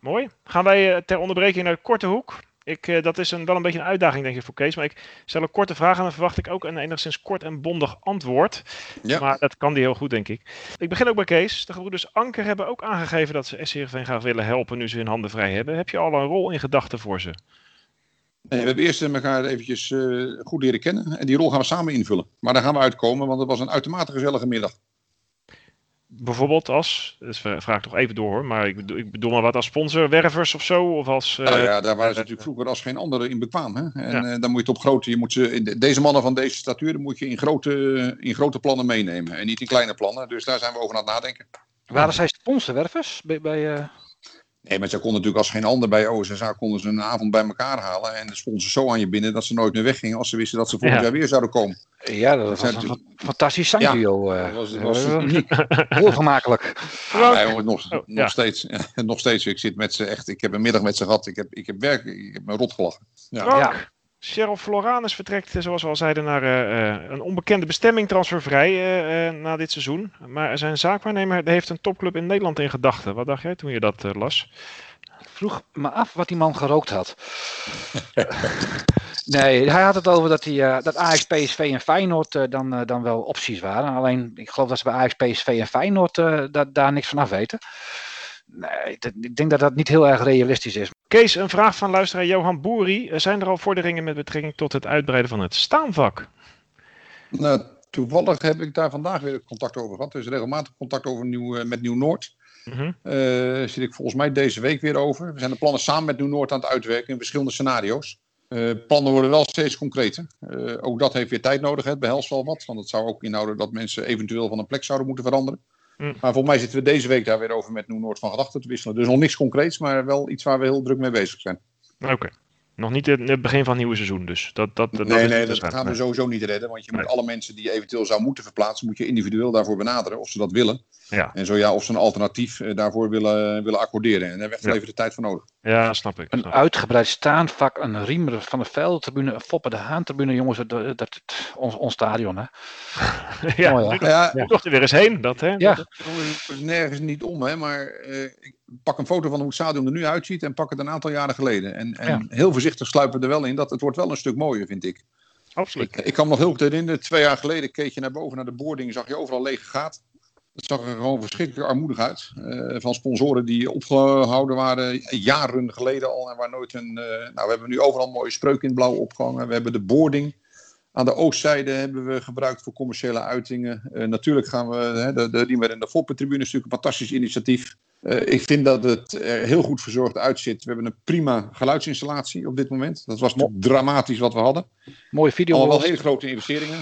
Mooi. Gaan wij ter onderbreking naar de korte hoek. Ik, dat is een, wel een beetje een uitdaging denk ik voor Kees. Maar ik stel een korte vraag en dan verwacht ik ook een enigszins kort en bondig antwoord. Ja. Maar dat kan die heel goed denk ik. Ik begin ook bij Kees. De gebroeders Anker hebben ook aangegeven dat ze S C Heerenveen graag willen helpen nu ze hun handen vrij hebben. Heb je al een rol in gedachten voor ze? Nee, we hebben eerst elkaar eventjes uh, goed leren kennen. En die rol gaan we samen invullen. Maar daar gaan we uitkomen, want het was een uitermate gezellige middag. bijvoorbeeld als, dus vraag ik toch even door hoor, maar ik, ik bedoel maar wat als sponsorwervers of zo? Of als, uh, nou ja, daar waren ze natuurlijk vroeger als geen andere in bekwaam. Hè? En ja. uh, dan moet je het op grote, je moet ze, deze mannen van deze statuur moet je in grote, in grote plannen meenemen en niet in kleine plannen. Dus daar zijn we over aan het nadenken. Waren zij sponsorwervers bij... bij uh... Nee, maar ze konden natuurlijk als geen ander bij O S S A konden ze een avond bij elkaar halen en de sponsors zo aan je binnen dat ze nooit meer weggingen als ze wisten dat ze volgend ja. jaar weer zouden komen. Ja, dat, dat was een natuurlijk... fantastisch sanctio. Ja, dat was, dat was heel gemakkelijk. Ah, nee, nog, nog, ja. steeds, nog steeds. Ik zit met ze echt. Ik heb een middag met ze gehad. Ik heb, ik heb werk. Ik heb me rot gelachen. Ja. Ja. Sherel Floranus vertrekt, zoals we al zeiden, naar uh, een onbekende bestemming transfervrij uh, uh, na dit seizoen. Maar zijn zaakwaarnemer heeft een topclub in Nederland in gedachten. Wat dacht jij toen je dat uh, las? Ik vroeg me af wat die man gerookt had. Nee, hij had het over dat, hij, uh, dat Ajax, P S V en Feyenoord uh, dan, uh, dan wel opties waren. Alleen, ik geloof dat ze bij Ajax, P S V en Feyenoord uh, da- daar niks van af weten. Nee, dat, ik denk dat dat niet heel erg realistisch is. Kees, een vraag van luisteraar Johan Boeri. Zijn er al vorderingen met betrekking tot het uitbreiden van het staanvak? Nou, toevallig heb ik daar vandaag weer contact over gehad. Dus regelmatig contact over nieuw, met Nieuw Noord. Mm-hmm. Uh, zit ik volgens mij deze week weer over. We zijn de plannen samen met Nieuw Noord aan het uitwerken in verschillende scenario's. Uh, plannen worden wel steeds concreter. Uh, ook dat heeft weer tijd nodig. Het behelst wel wat. Want het zou ook inhouden dat mensen eventueel van een plek zouden moeten veranderen. Maar volgens mij zitten we deze week daar weer over met Nieuw Noord van gedachten te wisselen. Dus nog niks concreets, maar wel iets waar we heel druk mee bezig zijn. Oké. Okay. Nog niet in het begin van het nieuwe seizoen dus? Dat, dat, dat nee, nee, dat gaan nee. we sowieso niet redden. Want je nee. moet alle mensen die je eventueel zou moeten verplaatsen, moet je individueel daarvoor benaderen of ze dat willen. Ja. En zo ja, of ze een alternatief daarvoor willen, willen accorderen. En daar werd wel ja. even de tijd voor nodig. Ja, snap ik. Een snap. uitgebreid staanvak, een Riemer van der Velde tribune, een Foppen de Haan tribune. Jongens, dat, dat, ons, ons stadion hè. ja, oh, ja. Nu, ja. nu toch er weer eens heen. Dat hè. Ja. Dat is nergens niet om hè, maar... Uh, pak een foto van hoe het stadion er nu uitziet en pak het een aantal jaren geleden. En, en ja. heel voorzichtig sluipen we er wel in dat het wordt wel een stuk mooier, vind ik. Absoluut. Ik, ik kan me nog heel goed herinneren, twee jaar geleden keek je naar boven naar de boarding, zag je overal lege gaten. Het zag er gewoon verschrikkelijk armoedig uit. Uh, van sponsoren die opgehouden waren jaren geleden al en waar nooit een... Uh, nou, we hebben nu overal mooie spreuken in blauw opgehangen. We hebben de boarding. Aan de oostzijde hebben we gebruikt voor commerciële uitingen. Uh, natuurlijk gaan we... Hè, de, de Riemer en de Foppen-tribune is natuurlijk een fantastisch initiatief. Uh, ik vind dat het er heel goed verzorgd uitziet. We hebben een prima geluidsinstallatie op dit moment. Dat was natuurlijk dramatisch wat we hadden. Mooie video. Al wel hele grote investeringen.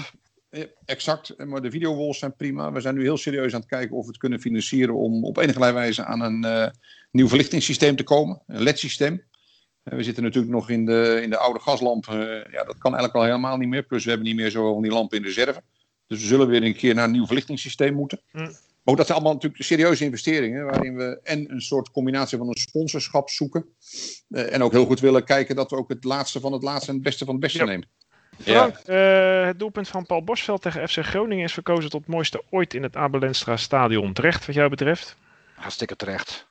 Ja, exact. Maar de videowalls zijn prima. We zijn nu heel serieus aan het kijken of we het kunnen financieren om op enige wijze aan een uh, nieuw verlichtingssysteem te komen. Een L E D-systeem. Uh, we zitten natuurlijk nog in de, in de oude gaslamp. Uh, ja, dat kan eigenlijk al helemaal niet meer. Plus we hebben niet meer zoveel van die lampen in reserve. Dus we zullen weer een keer naar een nieuw verlichtingssysteem moeten. Mm. Ook dat zijn allemaal natuurlijk serieuze investeringen waarin we en een soort combinatie van een sponsorschap zoeken. Uh, en ook heel goed willen kijken dat we ook het laatste van het laatste en het beste van het beste ja. nemen. Frank, ja. uh, het doelpunt van Paul Bosveld tegen F C Groningen is verkozen tot mooiste ooit in het Abe Lenstra stadion. Terecht wat jou betreft? Hartstikke terecht.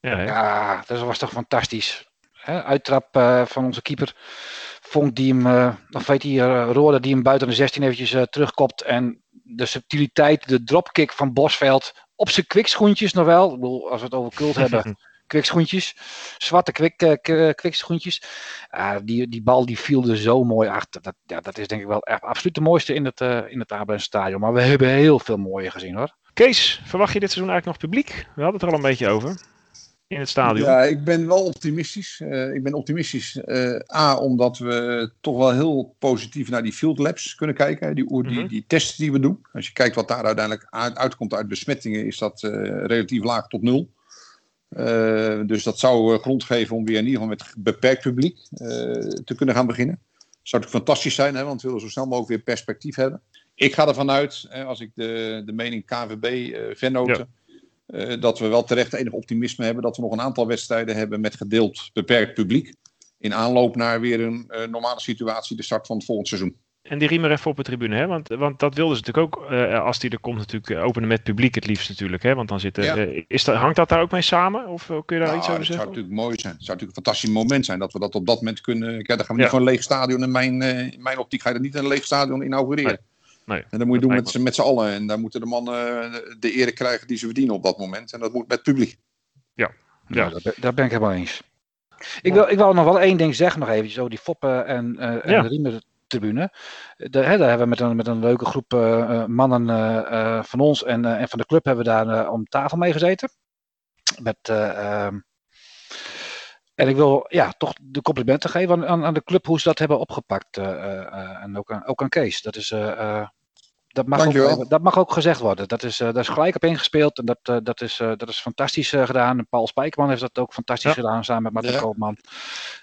Ja, ja dat was toch fantastisch. He, uittrap uh, van onze keeper. Vonk die hem, uh, of weet hij, uh, Roorde die hem buiten de zestien eventjes uh, terugkopt. En de subtiliteit, de dropkick van Bosveld. Op zijn kwikschoentjes nog wel. Ik bedoel, als we het over cult hebben. Kwikschoentjes. Zwarte kwik, uh, k- kwikschoentjes. Uh, die, die bal die viel er zo mooi achter. Dat, ja, dat is denk ik wel echt absoluut de mooiste in het, uh, in het Abe Lenstra stadion. Maar we hebben heel veel mooie gezien hoor. Kees, verwacht je dit seizoen eigenlijk nog publiek? We hadden het er al een beetje over. In het stadion. Ja, ik ben wel optimistisch. Uh, ik ben optimistisch. Uh, A, omdat we toch wel heel positief naar die field labs kunnen kijken. Die, die, mm-hmm. die tests die we doen. Als je kijkt wat daar uiteindelijk uit, uitkomt uit besmettingen, is dat uh, relatief laag tot nul. Uh, dus dat zou grond geven om weer in ieder geval met beperkt publiek uh, te kunnen gaan beginnen. Zou natuurlijk fantastisch zijn, hè, want we willen zo snel mogelijk weer perspectief hebben. Ik ga ervan uit, uh, als ik de, de mening K V B-vennoten... Uh, ja. Uh, dat we wel terecht enig optimisme hebben dat we nog een aantal wedstrijden hebben met gedeeld beperkt publiek. In aanloop naar weer een uh, normale situatie, de start van het volgend seizoen. En die Riemer even op de tribune, hè? Want, want dat wilden ze natuurlijk ook, uh, als die er komt natuurlijk, openen met publiek het liefst natuurlijk. Hè? Want dan zitten, ja. uh, is dat, hangt dat daar ook mee samen? Of uh, kun je daar nou, iets over zeggen? Dat zou natuurlijk mooi zijn. Het zou natuurlijk een fantastisch moment zijn dat we dat op dat moment kunnen. Ja, dan gaan we niet ja. gewoon een leeg stadion. In mijn, uh, in mijn optiek ga je er niet een leeg stadion inaugureren. Nee. Nee, en dat moet je dat doen met, met z'n allen. En daar moeten de mannen de eer krijgen die ze verdienen op dat moment. En dat moet met publiek. Ja, ja. Nou, daar, daar ben ik helemaal eens. Ik wil, ik wil nog wel één ding zeggen nog eventjes over die Foppen en, uh, en ja. Riemer tribune. Daar, hè, daar hebben we met een, met een leuke groep uh, mannen uh, uh, van ons en, uh, en van de club hebben we daar uh, om tafel mee gezeten. Met, uh, um, en ik wil ja, toch de complimenten geven aan, aan, aan de club hoe ze dat hebben opgepakt. Uh, uh, en ook aan, ook aan Kees. Dat is... Uh, uh, Dat mag, ook, dat mag ook gezegd worden. Dat is, uh, daar is gelijk op ingespeeld. En dat, uh, dat, is, uh, dat is fantastisch uh, gedaan. En Paul Spijkerman heeft dat ook fantastisch ja. gedaan. Samen met Martin ja. Koopman.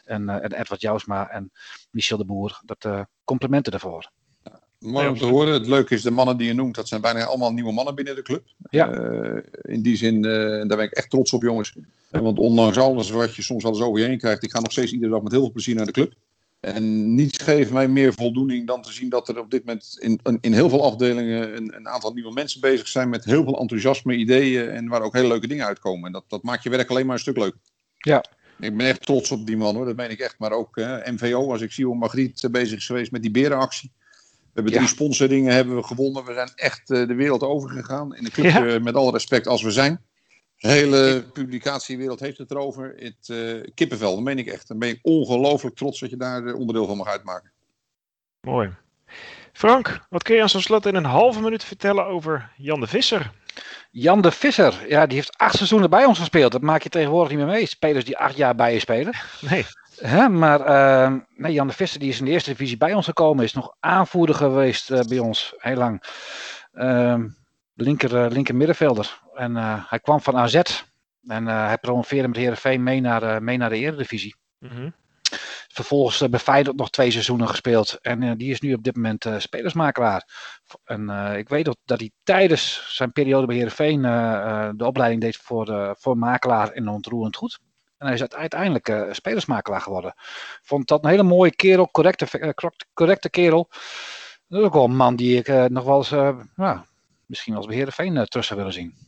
En, uh, en Edward Jousma. En Michel de Boer. Dat, uh, complimenten daarvoor. Ja, mooi om te horen. Het leuke is, de mannen die je noemt. Dat zijn bijna allemaal nieuwe mannen binnen de club. Ja. Uh, in die zin. Uh, daar ben ik echt trots op, jongens. Uh, want ondanks alles wat je soms wel eens over je heen krijgt. Ik ga nog steeds iedere dag met heel veel plezier naar de club. En niets geeft mij meer voldoening dan te zien dat er op dit moment in, in heel veel afdelingen een, een aantal nieuwe mensen bezig zijn met heel veel enthousiasme, ideeën en waar ook hele leuke dingen uitkomen. En dat, dat maakt je werk alleen maar een stuk leuker. Ja. Ik ben echt trots op die man hoor, dat meen ik echt. Maar ook hè, M V O, als ik zie hoe Margriet bezig is geweest met die berenactie. We hebben drie ja. sponsoringen hebben we gewonnen. We zijn echt uh, de wereld overgegaan. En de club ja. uh, met alle respect als we zijn. De hele publicatiewereld heeft het erover. Het uh, kippenvel, dat meen ik echt. Dan ben ik ongelooflijk trots dat je daar onderdeel van mag uitmaken. Mooi. Frank, wat kun je aan zo'n slot in een halve minuut vertellen over Jan de Visser? Jan de Visser, ja, die heeft acht seizoenen bij ons gespeeld. Dat maak je tegenwoordig niet meer mee. Spelers die acht jaar bij je spelen. Nee. Hè, maar uh, nee, Jan de Visser die is in de eerste divisie bij ons gekomen. Is nog aanvoerder geweest uh, bij ons. Heel lang. Uh, linker, linker middenvelder. En uh, hij kwam van A Z. En uh, hij promoveerde met Heerenveen mee naar, uh, mee naar de Eredivisie. Mm-hmm. Vervolgens uh, bij Feyenoord nog twee seizoenen gespeeld. En uh, die is nu op dit moment uh, spelersmakelaar. En uh, ik weet dat, dat hij tijdens zijn periode bij Heerenveen uh, uh, de opleiding deed voor, uh, voor makelaar in ontroerend goed. En hij is uiteindelijk uh, spelersmakelaar geworden. Vond dat een hele mooie kerel, correcte, correcte kerel. Dat is ook wel een man die ik uh, nog wel eens, uh, nou, misschien als bij Heerenveen uh, terug zou willen zien.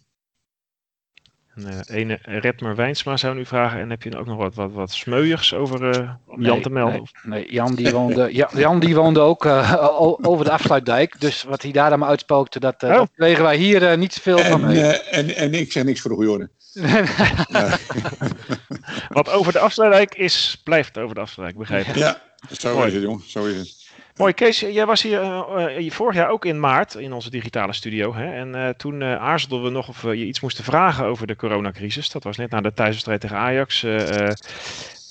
Ene Redmer Wijnsma zou nu vragen. En heb je ook nog wat, wat, wat smeuigs over uh, Jan nee, te melden? Nee, nee Jan, die woonde, Jan, Jan die woonde ook uh, over de afsluitdijk. Dus wat hij daar dan maar uitspookte, dat, uh, oh. dat kregen wij hier uh, niet veel van mee. Uh, en, en ik zeg niks voor de goede orde. Wat over de afsluitdijk is, blijft over de afsluitdijk, begrijp ik. Ja, zo Mooi. Is het jong, zo is het. Mooi, Kees, jij was hier uh, uh, vorig jaar ook in maart in onze digitale studio. Hè? En uh, toen uh, aarzelden we nog of we je iets moesten vragen over de coronacrisis. Dat was net na de thuiswedstrijd tegen Ajax. Uh, uh,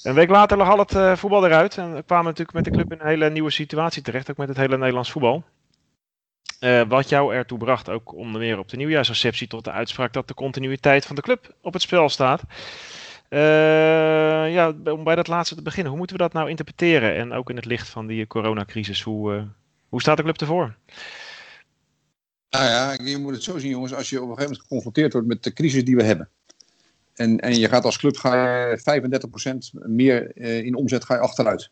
een week later lag al het uh, voetbal eruit. En we kwamen natuurlijk met de club in een hele nieuwe situatie terecht. Ook met het hele Nederlands voetbal. Uh, wat jou ertoe bracht, ook onder meer op de nieuwjaarsreceptie, tot de uitspraak dat de continuïteit van de club op het spel staat. Uh, ja, om bij dat laatste te beginnen, hoe moeten we dat nou interpreteren? En ook in het licht van die coronacrisis, hoe, uh, hoe staat de club ervoor? Nou ja, je moet het zo zien jongens, als je op een gegeven moment geconfronteerd wordt met de crisis die we hebben. En, en je gaat als club ga vijfendertig procent meer uh, in omzet ga je achteruit.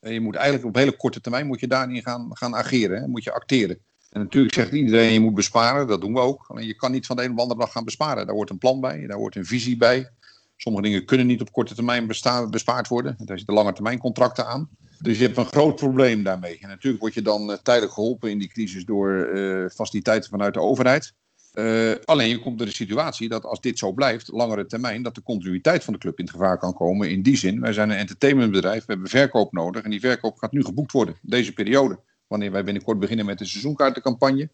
En je moet eigenlijk op hele korte termijn moet je daarin gaan, gaan ageren, hè? Moet je acteren. En natuurlijk zegt iedereen je moet besparen, dat doen we ook. Alleen je kan niet van de een op de andere dag gaan besparen. Daar hoort een plan bij, daar hoort een visie bij. Sommige dingen kunnen niet op korte termijn besta- bespaard worden. Daar zitten lange termijn contracten aan. Dus je hebt een groot probleem daarmee. En natuurlijk word je dan uh, tijdelijk geholpen in die crisis door uh, faciliteiten vanuit de overheid. Uh, alleen je komt in de situatie dat als dit zo blijft, langere termijn, dat de continuïteit van de club in het gevaar kan komen. In die zin, wij zijn een entertainmentbedrijf, we hebben verkoop nodig. En die verkoop gaat nu geboekt worden, deze periode. Wanneer wij binnenkort beginnen met de seizoenkaartencampagne.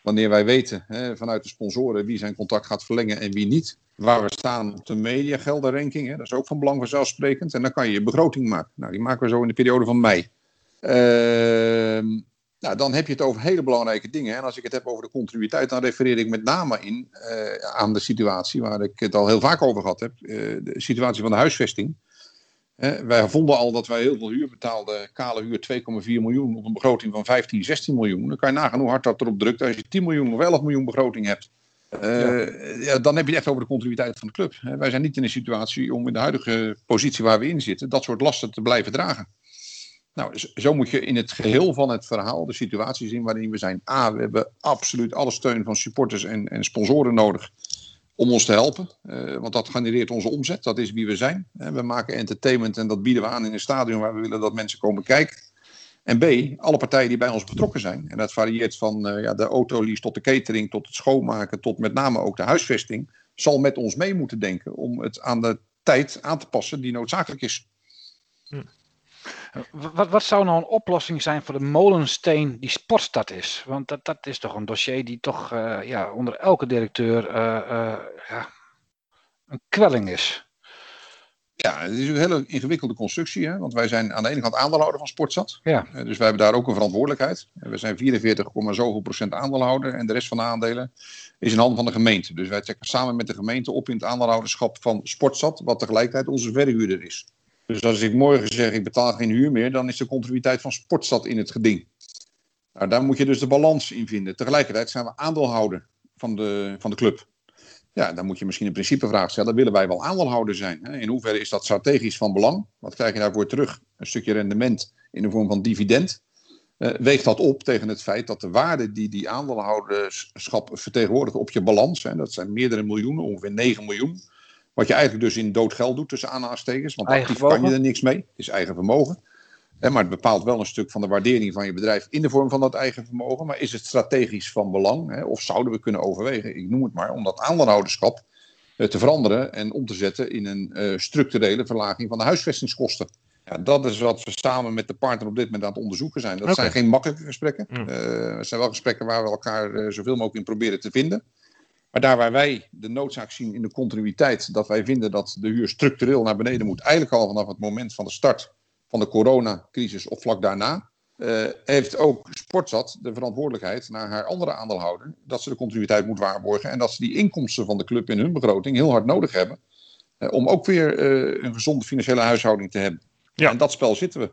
Wanneer wij weten hè, vanuit de sponsoren wie zijn contract gaat verlengen en wie niet. Waar we staan op de mediageldenranking, hè, dat is ook van belang vanzelfsprekend. En dan kan je je begroting maken. Nou, die maken we zo in de periode van mei. Uh, nou, dan heb je het over hele belangrijke dingen. En als ik het heb over de continuïteit, dan refereer ik met name in, uh, aan de situatie waar ik het al heel vaak over gehad heb. Uh, de situatie van de huisvesting. Uh, wij vonden al dat wij heel veel huur betaalden. Kale huur twee komma vier miljoen op een begroting van vijftien, zestien miljoen. Dan kan je nagaan hoe hard dat erop drukt als je tien miljoen of elf miljoen begroting hebt. Uh, ja. Ja, dan heb je het echt over de continuïteit van de club. Wij zijn niet in een situatie om in de huidige positie waar we in zitten, dat soort lasten te blijven dragen. Nou, zo moet je in het geheel van het verhaal de situatie zien waarin we zijn. A, we hebben absoluut alle steun van supporters en, en sponsoren nodig om ons te helpen. Uh, want dat genereert onze omzet, dat is wie we zijn. We maken entertainment en dat bieden we aan in een stadion waar we willen dat mensen komen kijken. En B, alle partijen die bij ons betrokken zijn. En dat varieert van uh, ja, de autolease tot de catering, tot het schoonmaken, tot met name ook de huisvesting. Zal met ons mee moeten denken om het aan de tijd aan te passen die noodzakelijk is. Hm. Wat, wat zou nou een oplossing zijn voor de molensteen die Sportstad is? Want dat, dat is toch een dossier die toch uh, ja, onder elke directeur uh, uh, ja, een kwelling is. Ja, het is een hele ingewikkelde constructie. Hè? Want wij zijn aan de ene kant aandeelhouder van Sportstad. Ja. Dus wij hebben daar ook een verantwoordelijkheid. We zijn vierenveertig komma zoveel procent aandeelhouder. En de rest van de aandelen is in handen van de gemeente. Dus wij trekken samen met de gemeente op in het aandeelhouderschap van Sportstad. Wat tegelijkertijd onze verhuurder is. Dus als ik morgen zeg ik betaal geen huur meer. Dan is de continuïteit van Sportstad in het geding. Nou, daar moet je dus de balans in vinden. Tegelijkertijd zijn we aandeelhouder van de, van de club. Ja, dan moet je misschien een principevraag stellen. Willen wij wel aandeelhouder zijn? In hoeverre is dat strategisch van belang? Wat krijg je daarvoor terug? Een stukje rendement in de vorm van dividend. Uh, weegt dat op tegen het feit dat de waarde die die aandeelhouderschap vertegenwoordigt op je balans. Hè, dat zijn meerdere miljoenen, ongeveer negen miljoen. Wat je eigenlijk dus in dood geld doet tussen aanhalingstekens. Want actief kan je er niks mee. Het is eigen vermogen. Hè, maar het bepaalt wel een stuk van de waardering van je bedrijf in de vorm van dat eigen vermogen. Maar is het strategisch van belang? Hè? Of zouden we kunnen overwegen, ik noem het maar, om dat aandeelhouderschap eh, te veranderen en om te zetten in een eh, structurele verlaging van de huisvestingskosten? Ja, dat is wat we samen met de partner op dit moment aan het onderzoeken zijn. Dat okay. zijn geen makkelijke gesprekken. Mm. Uh, het zijn wel gesprekken waar we elkaar uh, zoveel mogelijk in proberen te vinden. Maar daar waar wij de noodzaak zien in de continuïteit, dat wij vinden dat de huur structureel naar beneden moet, eigenlijk al vanaf het moment van de start van de coronacrisis of vlak daarna, uh, heeft ook Sportstad de verantwoordelijkheid naar haar andere aandeelhouder dat ze de continuïteit moet waarborgen en dat ze die inkomsten van de club in hun begroting heel hard nodig hebben uh, om ook weer uh, een gezonde financiële huishouding te hebben. Ja. En dat spel zitten we.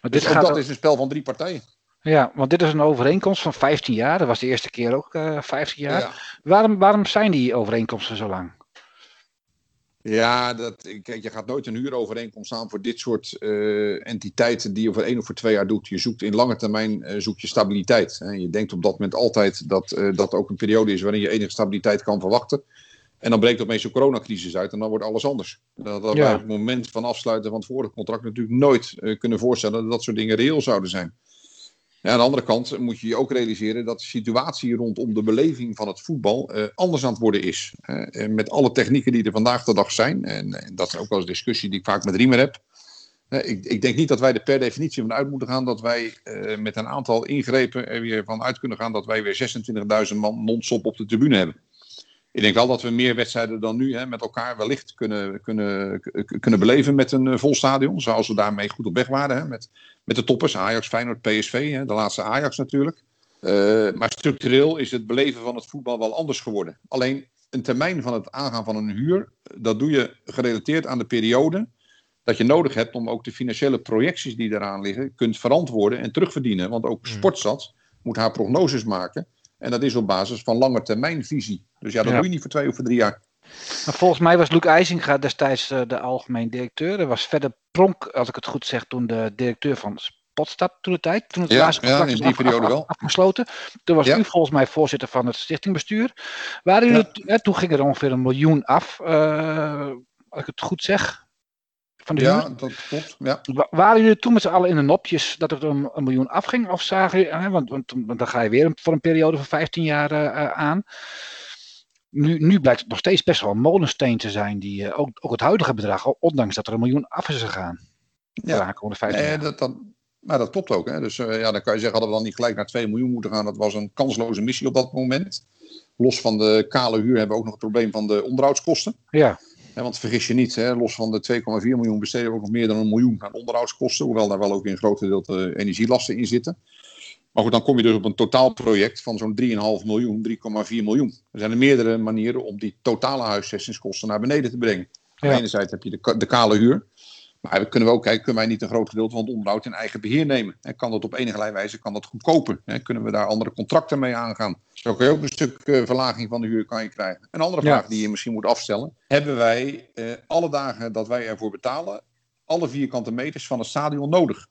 Maar dit dus gaat ook dat is een spel van drie partijen. Ja, want dit is een overeenkomst van vijftien jaar. Dat was de eerste keer ook uh, vijftien jaar. Ja. Waarom, waarom zijn die overeenkomsten zo lang? Ja, dat, kijk, je gaat nooit een huurovereenkomst aan voor dit soort uh, entiteiten die je voor één of voor twee jaar doet. Je zoekt in lange termijn uh, zoek je stabiliteit. Hè. Je denkt op dat moment altijd dat uh, dat ook een periode is waarin je enige stabiliteit kan verwachten. En dan breekt opeens de coronacrisis uit en dan wordt alles anders. Dat we ja. op het moment van afsluiten van het vorige contract natuurlijk nooit uh, kunnen voorstellen dat dat soort dingen reëel zouden zijn. Ja, aan de andere kant moet je je ook realiseren dat de situatie rondom de beleving van het voetbal eh, anders aan het worden is. Eh, met alle technieken die er vandaag de dag zijn, en, en dat is ook wel eens discussie die ik vaak met Riemer heb. Eh, ik, ik denk niet dat wij er per definitie van uit moeten gaan dat wij eh, met een aantal ingrepen er weer van uit kunnen gaan dat wij weer zesentwintigduizend man non-stop op de tribune hebben. Ik denk wel dat we meer wedstrijden dan nu hè, met elkaar wellicht kunnen, kunnen, kunnen beleven met een uh, vol stadion. Zoals we daarmee goed op weg waren. Hè, met, met de toppers, Ajax, Feyenoord, P S V. Hè, de laatste Ajax natuurlijk. Uh, maar structureel is het beleven van het voetbal wel anders geworden. Alleen een termijn van het aangaan van een huur, dat doe je gerelateerd aan de periode dat je nodig hebt om ook de financiële projecties die daaraan liggen kunt verantwoorden en terugverdienen. Want ook Sportstad moet haar prognoses maken. En dat is op basis van langetermijnvisie. Dus ja, dat ja. doe je niet voor twee of voor drie jaar. Maar volgens mij was Luc IJzinga destijds uh, de algemeen directeur. Er was verder Pronk, als ik het goed zeg, toen de directeur van Sportstad toen de tijd. Toen het ja, laatste contract ja, in die af, periode af, wel. afgesloten. Toen was ja. u volgens mij voorzitter van het stichtingbestuur. Waren ja. u, hè, toen ging er ongeveer een miljoen af, uh, als ik het goed zeg. Van de ja, huur. Dat klopt. Ja. Waren jullie toen met z'n allen in de nopjes dat het om een miljoen afging? Of zagen jullie, want, want, want dan ga je weer voor een periode van vijftien jaar uh, aan. Nu, nu blijkt het nog steeds best wel een molensteen te zijn, die, uh, ook, ook het huidige bedrag, ondanks dat er een miljoen af is gegaan. Ja, nee, dat, dat, maar dat klopt ook. Hè? Dus uh, ja, dan kan je zeggen, hadden we dan niet gelijk naar twee miljoen moeten gaan. Dat was een kansloze missie op dat moment. Los van de kale huur hebben we ook nog het probleem van de onderhoudskosten. Ja. He, want vergis je niet, he, los van de twee komma vier miljoen besteden we ook nog meer dan een miljoen aan onderhoudskosten. Hoewel daar wel ook in een groot gedeelte uh, energielasten in zitten. Maar goed, dan kom je dus op een totaalproject van zo'n drie komma vijf miljoen, drie komma vier miljoen. Er zijn er meerdere manieren om die totale huisvestingskosten naar beneden te brengen. Ja. Aan de ene zijde heb je de, de kale huur. Maar kunnen we ook kijken, kunnen wij niet een groot gedeelte van het onderhoud in eigen beheer nemen? He, kan dat op enige wijze, kan dat goedkoper? He, kunnen we daar andere contracten mee aangaan? Zo kun je ook een stuk uh, verlaging van de huur kan je krijgen. Een andere vraag ja. die je misschien moet afstellen. Hebben wij uh, alle dagen dat wij ervoor betalen, alle vierkante meters van het stadion nodig?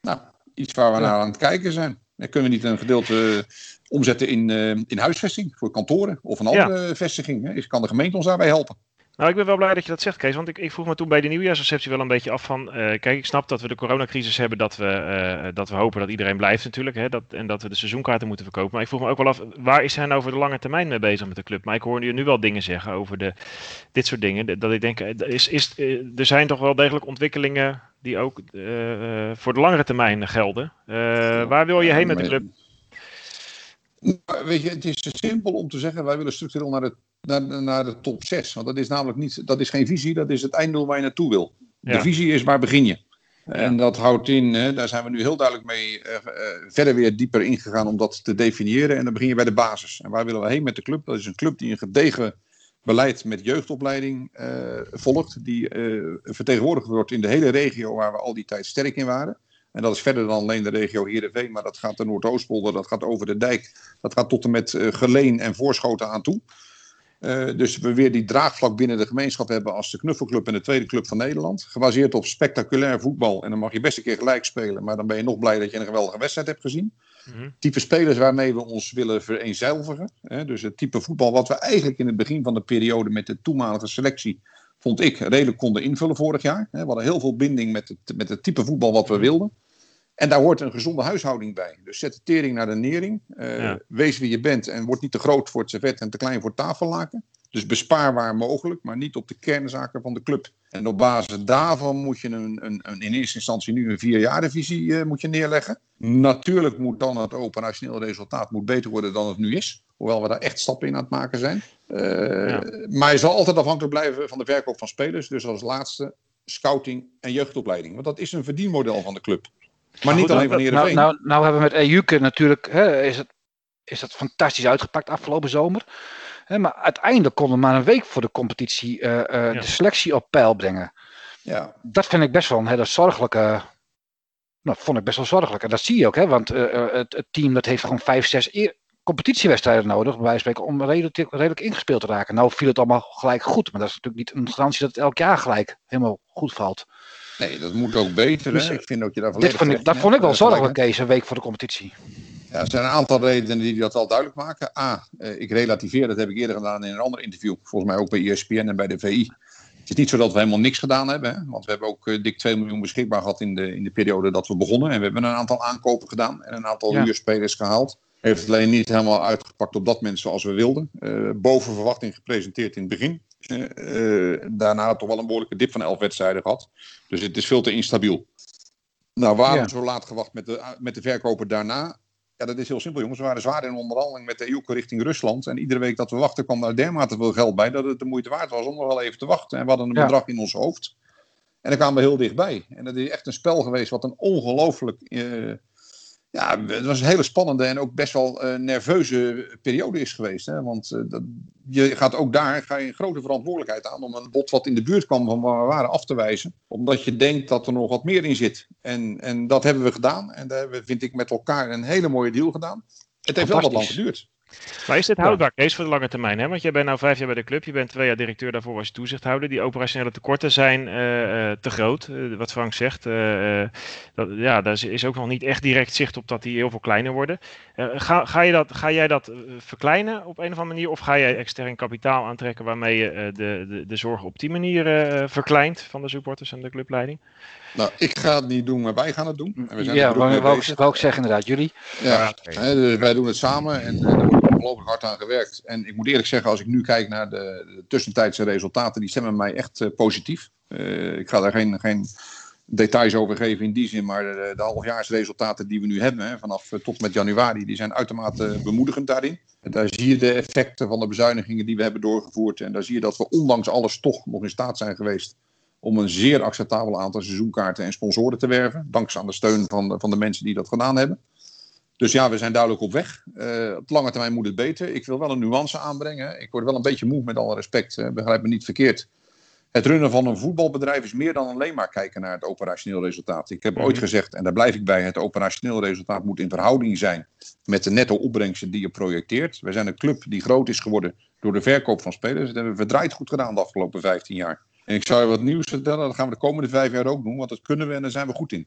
Nou, iets waar we ja. naar aan het kijken zijn. Dan kunnen we niet een gedeelte omzetten in, uh, in huisvesting voor kantoren of een andere ja. vestiging. He, kan de gemeente ons daarbij helpen? Nou, ik ben wel blij dat je dat zegt, Kees. Want ik, ik vroeg me toen bij de nieuwjaarsreceptie wel een beetje af van... Uh, kijk, ik snap dat we de coronacrisis hebben. Dat we, uh, dat we hopen dat iedereen blijft natuurlijk. Hè, dat, en dat we de seizoenkaarten moeten verkopen. Maar ik vroeg me ook wel af, waar is hij nou voor de lange termijn mee bezig met de club? Maar ik hoor nu wel dingen zeggen over de, dit soort dingen. Dat ik denk, is, is, er zijn toch wel degelijk ontwikkelingen die ook uh, voor de langere termijn gelden. Uh, waar wil je heen met de club? Nou, weet je, het is te simpel om te zeggen, wij willen structureel naar de, naar, naar de top zes. Want dat is namelijk niet, dat is geen visie, dat is het einddoel waar je naartoe wil. Ja. De visie is waar begin je. Ja. En dat houdt in, hè, daar zijn we nu heel duidelijk mee uh, uh, verder weer dieper ingegaan om dat te definiëren. En dan begin je bij de basis. En waar willen we heen met de club? Dat is een club die een gedegen beleid met jeugdopleiding uh, volgt. Die uh, vertegenwoordigd wordt in de hele regio waar we al die tijd sterk in waren. En dat is verder dan alleen de regio Heerenveen, maar dat gaat de Noordoostpolder, dat gaat over de dijk, dat gaat tot en met uh, Geleen en Voorschoten aan toe. Uh, dus we weer die draagvlak binnen de gemeenschap hebben als de knuffelclub en de tweede club van Nederland. Gebaseerd op spectaculair voetbal en dan mag je best een keer gelijk spelen, maar dan ben je nog blij dat je een geweldige wedstrijd hebt gezien. Mm-hmm. Type spelers waarmee we ons willen vereenzelvigen. Hè? Dus het type voetbal wat we eigenlijk in het begin van de periode met de toenmalige selectie, vond ik, redelijk konden invullen vorig jaar. We hadden heel veel binding met het, met het type voetbal wat we wilden. En daar hoort een gezonde huishouding bij. Dus zet de tering naar de nering. Uh, ja. Wees wie je bent en word niet te groot voor het servet en te klein voor het tafellaken. Dus bespaar waar mogelijk, maar niet op de kernzaken van de club. En op basis daarvan moet je een, een, een, in eerste instantie nu een vierjarenvisie uh, moet je neerleggen. Natuurlijk moet dan het operationeel resultaat moet beter worden dan het nu is. Hoewel we daar echt stappen in aan het maken zijn. Uh, ja. Maar je zal altijd afhankelijk blijven van de verkoop van spelers. Dus als laatste scouting en jeugdopleiding. Want dat is een verdienmodel van de club. Maar, maar niet goed, alleen van Heerenveen. Nou, nou, nou hebben we met Ejuke natuurlijk, hè, is, het, is dat fantastisch uitgepakt afgelopen zomer. Hè, maar uiteindelijk konden we maar een week voor de competitie uh, uh, ja. de selectie op peil brengen. Ja. Dat vind ik best wel een hele zorgelijke... Nou, dat vond ik best wel zorgelijk. En dat zie je ook, hè, want uh, het, het team dat heeft gewoon vijf, zes... E- competitiewedstrijden nodig, bij wijze van spreken, om redelijk, redelijk ingespeeld te raken. Nou viel het allemaal gelijk goed, maar dat is natuurlijk niet een garantie dat het elk jaar gelijk helemaal goed valt. Nee, dat moet ook beter. Dus, hè? Ik vind dat je daar volledig dit vond ik, dat vond ik wel zorgelijk, Kees, een week voor de competitie. Ja, er zijn een aantal redenen die dat al duidelijk maken. A, ik relativeer, dat heb ik eerder gedaan in een ander interview, volgens mij ook bij E S P N en bij de V I. Het is niet zo dat we helemaal niks gedaan hebben. Hè? Want we hebben ook uh, dik twee miljoen beschikbaar gehad in de, in de periode dat we begonnen. En we hebben een aantal aankopen gedaan en een aantal huurspelers ja. gehaald. Heeft het alleen niet helemaal uitgepakt op dat moment zoals we wilden. Uh, boven verwachting gepresenteerd in het begin. Uh, uh, daarna had toch wel een behoorlijke dip van elf wedstrijden gehad. Dus het is veel te instabiel. Nou, waarom ja. zo laat gewacht met de, met de verkoper daarna? Ja, dat is heel simpel, jongens. We waren zwaar in onderhandeling met de E U richting Rusland. En iedere week dat we wachten kwam daar dermate veel geld bij dat het de moeite waard was om nog wel even te wachten. En we hadden een ja. bedrag in ons hoofd. En dan kwamen we heel dichtbij. En dat is echt een spel geweest wat een ongelooflijk... Uh, Ja, het was een hele spannende en ook best wel uh, nerveuze periode is geweest. Hè? Want uh, dat, je gaat ook daar ga je een grote verantwoordelijkheid aan om een bod wat in de buurt kwam van waar we waren af te wijzen. Omdat je denkt dat er nog wat meer in zit. En, en dat hebben we gedaan. En daar hebben we, vind ik, met elkaar een hele mooie deal gedaan. Het heeft wel wat lang geduurd. Maar is dit houdbaar, Kees, voor de lange termijn? Hè? Want jij bent nou vijf jaar bij de club, je bent twee jaar directeur, daarvoor was je toezichthouder. Die operationele tekorten zijn uh, te groot, uh, wat Frank zegt. Uh, dat, ja, daar is ook nog niet echt direct zicht op dat die heel veel kleiner worden. Uh, ga, ga, je dat, ga jij dat verkleinen op een of andere manier? Of ga jij extern kapitaal aantrekken waarmee je uh, de, de, de zorgen op die manier uh, verkleint van de supporters en de clubleiding? Nou, ik ga het niet doen, maar wij gaan het doen. En we zijn ja, maar wou ik ook zeggen inderdaad, jullie. Ja, ja. Hè, dus wij doen het samen en, en daar wordt ongelooflijk hard aan gewerkt. En ik moet eerlijk zeggen, als ik nu kijk naar de, de tussentijdse resultaten, die stemmen mij echt uh, positief. Uh, ik ga daar geen, geen details over geven in die zin, maar de, de halfjaarsresultaten die we nu hebben, hè, vanaf uh, tot met januari, die zijn uitermate bemoedigend daarin. En daar zie je de effecten van de bezuinigingen die we hebben doorgevoerd. En daar zie je dat we ondanks alles toch nog in staat zijn geweest om een zeer acceptabel aantal seizoenkaarten en sponsoren te werven. Dankzij aan de steun van de, van de mensen die dat gedaan hebben. Dus ja, we zijn duidelijk op weg. Uh, op lange termijn moet het beter. Ik wil wel een nuance aanbrengen. Ik word wel een beetje moe, met alle respect. Hè. Begrijp me niet verkeerd. Het runnen van een voetbalbedrijf is meer dan alleen maar kijken naar het operationeel resultaat. Ik heb ooit gezegd, en daar blijf ik bij, het operationeel resultaat moet in verhouding zijn met de netto opbrengsten die je projecteert. We zijn een club die groot is geworden door de verkoop van spelers. Dat hebben we verdraaid goed gedaan de afgelopen vijftien jaar. En ik zou je wat nieuws vertellen, dat gaan we de komende vijf jaar ook doen, want dat kunnen we en daar zijn we goed in.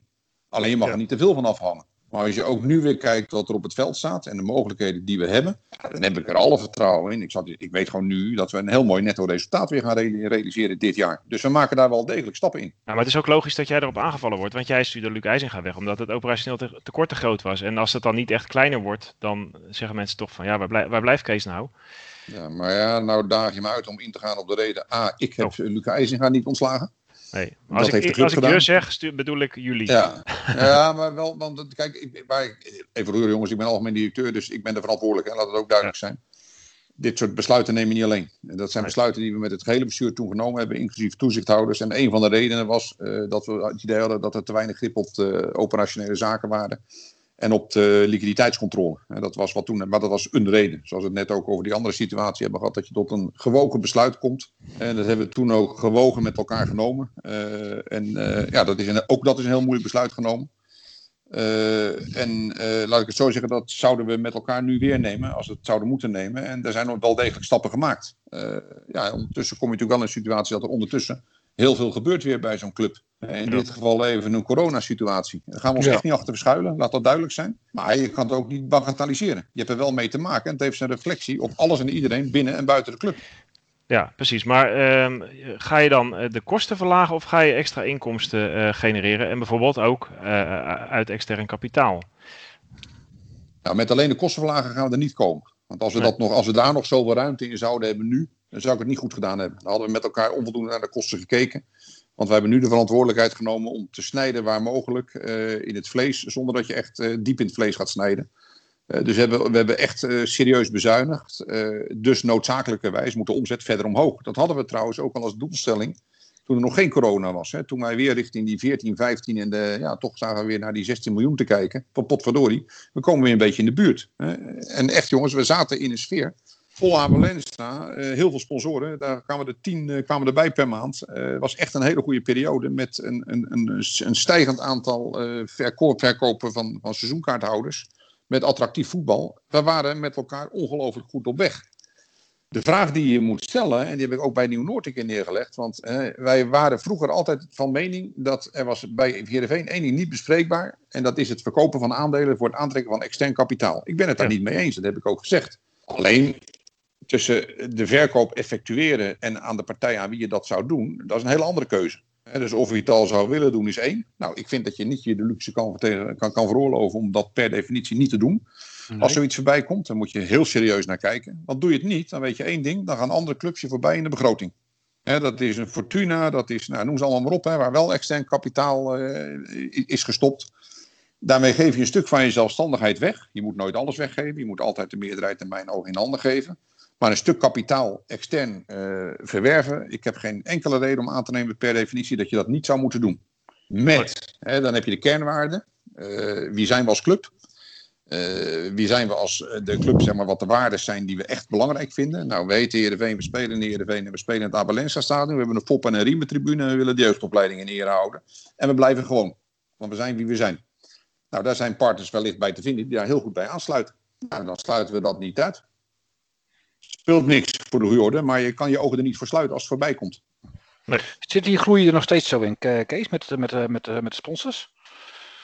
Alleen je mag er niet te veel van afhangen. Maar als je ook nu weer kijkt wat er op het veld staat en de mogelijkheden die we hebben, ja, dan heb ik er alle vertrouwen in. Ik, zat, ik weet gewoon nu dat we een heel mooi netto resultaat weer gaan realiseren dit jaar. Dus we maken daar wel degelijk stappen in. Ja, maar het is ook logisch dat jij erop aangevallen wordt, want jij stuurde Luc IJzinga weg, omdat het operationeel te, tekort te groot was. En als dat dan niet echt kleiner wordt, dan zeggen mensen toch van ja, waar, blij, waar blijft Kees nou? Ja, maar ja, nou daag je me uit om in te gaan op de reden. A, ah, ik heb oh. Luc IJzinga niet ontslagen. Nee, als dat ik, als ik je zeg, stu- bedoel ik jullie. Ja, ja, maar wel, want kijk, ik, maar ik, even hoor jongens, ik ben algemeen directeur, dus ik ben de verantwoordelijke. En laat het ook duidelijk ja. zijn. Dit soort besluiten nemen we niet alleen. Dat zijn besluiten die we met het gehele bestuur toen genomen hebben, inclusief toezichthouders. En een van de redenen was uh, dat we het idee hadden dat er te weinig grip op de operationele zaken waren. En op de liquiditeitscontrole. En dat was wat toen, maar dat was een reden. Zoals we het net ook over die andere situatie hebben gehad. Dat je tot een gewogen besluit komt. En dat hebben we toen ook gewogen met elkaar genomen. Uh, en uh, ja, dat is een, ook dat is een heel moeilijk besluit genomen. Uh, en uh, laat ik het zo zeggen, dat zouden we met elkaar nu weer nemen. Als we het zouden moeten nemen. En er zijn wel degelijk stappen gemaakt. Uh, ja, ondertussen kom je natuurlijk wel in een situatie dat er ondertussen heel veel gebeurt weer bij zo'n club. In dit geval even een coronasituatie. Daar gaan we ons ja. echt niet achter verschuilen, laat dat duidelijk zijn. Maar je kan het ook niet bagatelliseren. Je hebt er wel mee te maken en het heeft zijn reflectie op alles en iedereen binnen en buiten de club. Ja, precies. Maar um, ga je dan de kosten verlagen of ga je extra inkomsten uh, genereren? En bijvoorbeeld ook uh, uit extern kapitaal? Nou, met alleen de kostenverlagen gaan we er niet komen. Want als we, nee. dat nog, als we daar nog zoveel ruimte in zouden hebben nu, dan zou ik het niet goed gedaan hebben. Dan hadden we met elkaar onvoldoende naar de kosten gekeken. Want wij hebben nu de verantwoordelijkheid genomen om te snijden waar mogelijk uh, in het vlees. Zonder dat je echt uh, diep in het vlees gaat snijden. Uh, dus hebben, we hebben echt uh, serieus bezuinigd. Uh, dus noodzakelijkerwijs moet de omzet verder omhoog. Dat hadden we trouwens ook al als doelstelling toen er nog geen corona was. Hè. Toen wij weer richting die veertien, vijftien en de, ja, toch zagen we weer naar die zestien miljoen te kijken. Van potverdorie, we komen weer een beetje in de buurt. Hè. En echt jongens, we zaten in een sfeer. Vol Abe Lenstra, uh, heel veel sponsoren. Daar kwamen er tien uh, kwamen erbij per maand. Het uh, was echt een hele goede periode met een, een, een, een stijgend aantal uh, verko- verkopen van, van seizoenkaarthouders. Met attractief voetbal. We waren met elkaar ongelooflijk goed op weg. De vraag die je moet stellen, en die heb ik ook bij Nieuw Noord een keer neergelegd. Want uh, wij waren vroeger altijd van mening dat er was bij Heerenveen één ding niet bespreekbaar. En dat is het verkopen van aandelen voor het aantrekken van extern kapitaal. Ik ben het daar ja. niet mee eens, dat heb ik ook gezegd. Alleen tussen de verkoop effectueren en aan de partij aan wie je dat zou doen, dat is een hele andere keuze. Dus of je het al zou willen doen is één. Nou, ik vind dat je niet je de luxe kan, kan, kan veroorloven om dat per definitie niet te doen. Nee. Als zoiets voorbij komt, dan moet je heel serieus naar kijken. Want doe je het niet, dan weet je één ding, dan gaan andere clubs je voorbij in de begroting. He, dat is een Fortuna, dat is, nou, noem ze allemaal maar op, he, waar wel extern kapitaal uh, is gestopt. Daarmee geef je een stuk van je zelfstandigheid weg. Je moet nooit alles weggeven, je moet altijd de meerderheid in mijn ogen in handen geven. Maar een stuk kapitaal extern uh, verwerven, ik heb geen enkele reden om aan te nemen per definitie dat je dat niet zou moeten doen. Met, hè, dan heb je de kernwaarden. Uh, wie zijn we als club? Uh, wie zijn we als de club, zeg maar, wat de waarden zijn die we echt belangrijk vinden? Nou, we heten Heerenveen, we spelen in Heerenveen en we spelen in het Abe Lenstra stadion. We hebben een Foppen en een Riemer tribune en we willen de jeugdopleiding in ere houden. En we blijven gewoon, want we zijn wie we zijn. Nou, daar zijn partners wellicht bij te vinden die daar heel goed bij aansluiten. Nou, dan sluiten we dat niet uit. Speelt niks voor de huurorde, maar je kan je ogen er niet voor sluiten als het voorbij komt. Nee. Zit die groei er nog steeds zo in, Kees, met, met, met, met de sponsors?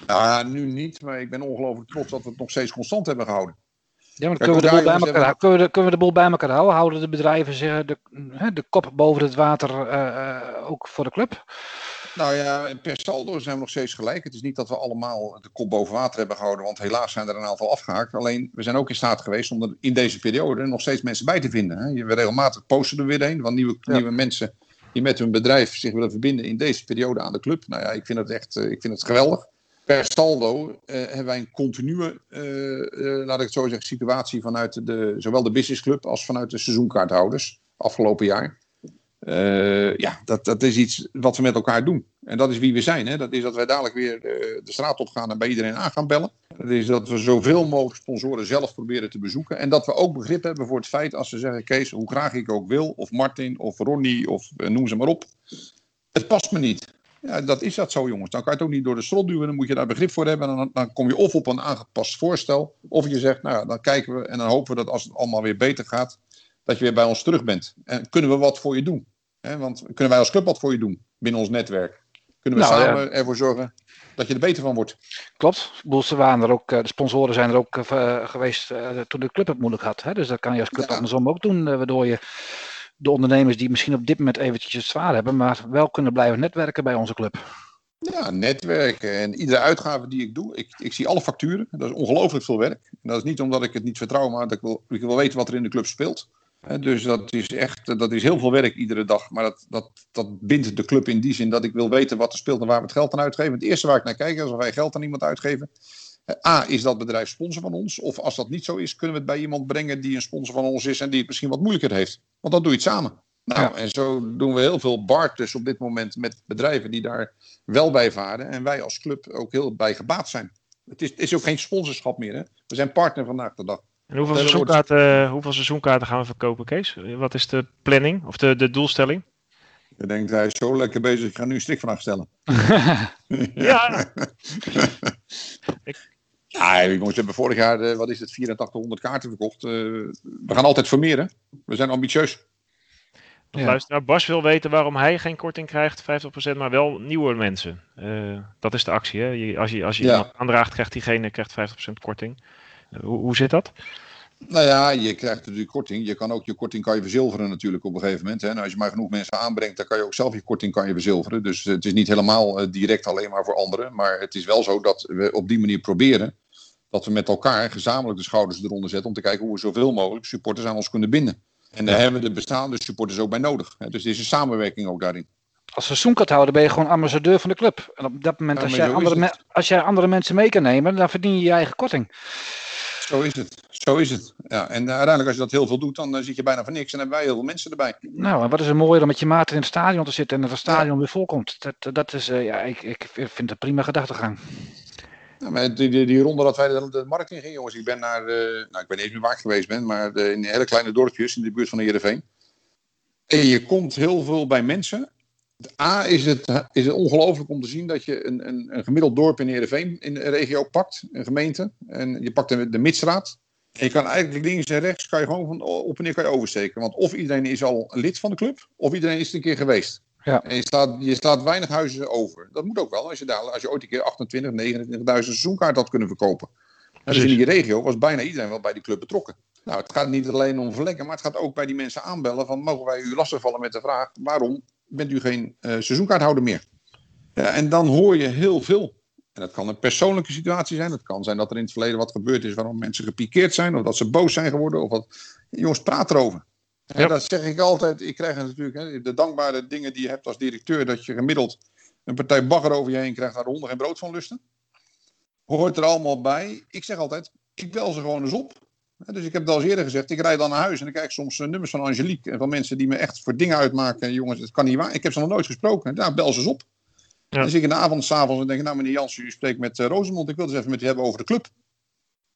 Nou, nu niet, maar ik ben ongelooflijk trots dat we het nog steeds constant hebben gehouden. Ja, maar kunnen we, de elkaar, hebben... kunnen, we, kunnen we de boel bij elkaar houden? Houden de bedrijven zich de, de kop boven het water uh, ook voor de club? Nou ja, per saldo zijn we nog steeds gelijk. Het is niet dat we allemaal de kop boven water hebben gehouden, want helaas zijn er een aantal afgehaakt. Alleen, we zijn ook in staat geweest om er in deze periode nog steeds mensen bij te vinden. Hè. We regelmatig posten er weer een van nieuwe, ja. nieuwe mensen die met hun bedrijf zich willen verbinden in deze periode aan de club. Nou ja, ik vind het echt ik vind het geweldig. Per saldo uh, hebben wij een continue, uh, uh, laat ik het zo zeggen, situatie vanuit de, zowel de businessclub als vanuit de seizoenkaarthouders afgelopen jaar. Uh, ja, dat, dat is iets wat we met elkaar doen. En dat is wie we zijn. Hè? Dat is dat wij dadelijk weer uh, de straat op gaan en bij iedereen aan gaan bellen. Dat is dat we zoveel mogelijk sponsoren zelf proberen te bezoeken. En dat we ook begrip hebben voor het feit als ze zeggen, Kees, hoe graag ik ook wil, of Martin, of Ronnie, of uh, noem ze maar op. Het past me niet. Ja, dat is dat zo, jongens. Dan kan je het ook niet door de strot duwen. Dan moet je daar begrip voor hebben. En dan, dan kom je of op een aangepast voorstel. Of je zegt, nou ja, dan kijken we en dan hopen we dat als het allemaal weer beter gaat, dat je weer bij ons terug bent. En kunnen we wat voor je doen? He, want kunnen wij als club wat voor je doen binnen ons netwerk? Kunnen Kunnen we nou, samen ja. ervoor zorgen dat je er beter van wordt. Klopt. Ze waren er ook, de sponsoren zijn er ook uh, geweest uh, toen de club het moeilijk had. Hè? Dus dat kan je als club ja. andersom ook doen. Uh, waardoor je de ondernemers die misschien op dit moment eventjes het zwaar hebben, maar wel kunnen blijven netwerken bij onze club. Ja, netwerken. En iedere uitgave die ik doe, ik, ik zie alle facturen. Dat is ongelooflijk veel werk. En dat is niet omdat ik het niet vertrouw, maar dat ik wil, ik wil weten wat er in de club speelt. Dus dat is echt, dat is heel veel werk iedere dag. Maar dat, dat, dat bindt de club in die zin dat ik wil weten wat er speelt en waar we het geld aan uitgeven. Het eerste waar ik naar kijk is of wij geld aan iemand uitgeven. A, is dat bedrijf sponsor van ons? Of als dat niet zo is, kunnen we het bij iemand brengen die een sponsor van ons is en die het misschien wat moeilijker heeft. Want dan doe je het samen. Nou, ja. En zo doen we heel veel barters op dit moment met bedrijven die daar wel bij varen. En wij als club ook heel bij gebaat zijn. Het is, het is ook geen sponsorschap meer. Hè? We zijn partner vandaag de dag. En hoeveel seizoenkaarten, hoeveel seizoenkaarten gaan we verkopen, Kees? Wat is de planning of de, de doelstelling? Ik denk, hij is zo lekker bezig. Ik ga nu een strikvraag stellen. ja. ik... Ja, jongens, we hebben vorig jaar, wat is het, vierduizend achthonderd kaarten verkocht. Uh, we gaan altijd vermeren. We zijn ambitieus. Ja. Luisteraar Bas wil weten waarom hij geen korting krijgt, vijftig procent, maar wel nieuwe mensen. Uh, dat is de actie, hè? Je, als je, als je ja. iemand aandraagt, krijgt diegene krijgt vijftig procent korting. Uh, hoe, hoe zit dat? Nou ja, je krijgt natuurlijk korting. Je kan ook je korting kan je verzilveren natuurlijk op een gegeven moment. Hè? Nou, als je maar genoeg mensen aanbrengt, dan kan je ook zelf je korting kan je verzilveren. Dus het is niet helemaal uh, direct alleen maar voor anderen. Maar het is wel zo dat we op die manier proberen dat we met elkaar gezamenlijk de schouders eronder zetten om te kijken hoe we zoveel mogelijk supporters aan ons kunnen binden. En daar hebben we de bestaande supporters ook bij nodig. Hè? Dus er is een samenwerking ook daarin. Als seizoenkaarthouder ben je gewoon ambassadeur van de club. En op dat moment, ja, als, jij andere me- als jij andere mensen mee kan nemen, dan verdien je je eigen korting. Zo is het, zo is het. Ja, en uh, uiteindelijk als je dat heel veel doet, dan uh, zit je bijna van niks en hebben wij heel veel mensen erbij. Nou, en wat is er mooier dan met je maat in het stadion te zitten en dat het stadion ja. weer volkomt. Dat, dat is, uh, ja, ik, ik vind het een prima gedachtegang. Ja, maar die, die, die ronde dat wij de, de markt in gingen, jongens. Ik ben naar, uh, nou ik weet niet eens meer waar ik geweest ben, maar de, in hele kleine dorpjes in de buurt van de Heerenveen. En je komt heel veel bij mensen. A, is het, is het ongelooflijk om te zien dat je een, een, een gemiddeld dorp in Heerenveen in de regio pakt, een gemeente, en je pakt de, de Midstraat. En je kan eigenlijk links en rechts, kan je gewoon van op en neer kan je oversteken. Want of iedereen is al lid van de club, of iedereen is het een keer geweest. Ja. En je slaat, je slaat weinig huizen over. Dat moet ook wel, als je, daar, als je ooit een keer achtentwintig, negenentwintigduizend seizoenkaart had kunnen verkopen. En dus in die regio was bijna iedereen wel bij die club betrokken. Nou, het gaat niet alleen om verlengen, maar het gaat ook bij die mensen aanbellen van mogen wij u lastigvallen met de vraag waarom bent u geen uh, seizoenkaarthouder meer. Ja, en dan hoor je heel veel. En dat kan een persoonlijke situatie zijn. Het kan zijn dat er in het verleden wat gebeurd is waarom mensen gepikeerd zijn. Of dat ze boos zijn geworden. Of wat. Jongens, praat erover. En ja. dat zeg ik altijd. Ik krijg natuurlijk hè, de dankbare dingen die je hebt als directeur. Dat je gemiddeld een partij bagger over je heen krijgt waar de honden geen brood van lusten. Hoort er allemaal bij. Ik zeg altijd, ik bel ze gewoon eens op. Dus ik heb het al eens eerder gezegd, ik rijd dan naar huis en ik krijg soms nummers van Angelique en van mensen die me echt voor dingen uitmaken. Jongens, het kan niet waar. Ik heb ze nog nooit gesproken. Nou, bel ze eens op. Ja. Dan zit ik in de avond, s'avonds en denk ik, nou meneer Janssen, u spreekt met uh, Rozemond. Ik wil het eens even met u hebben over de club.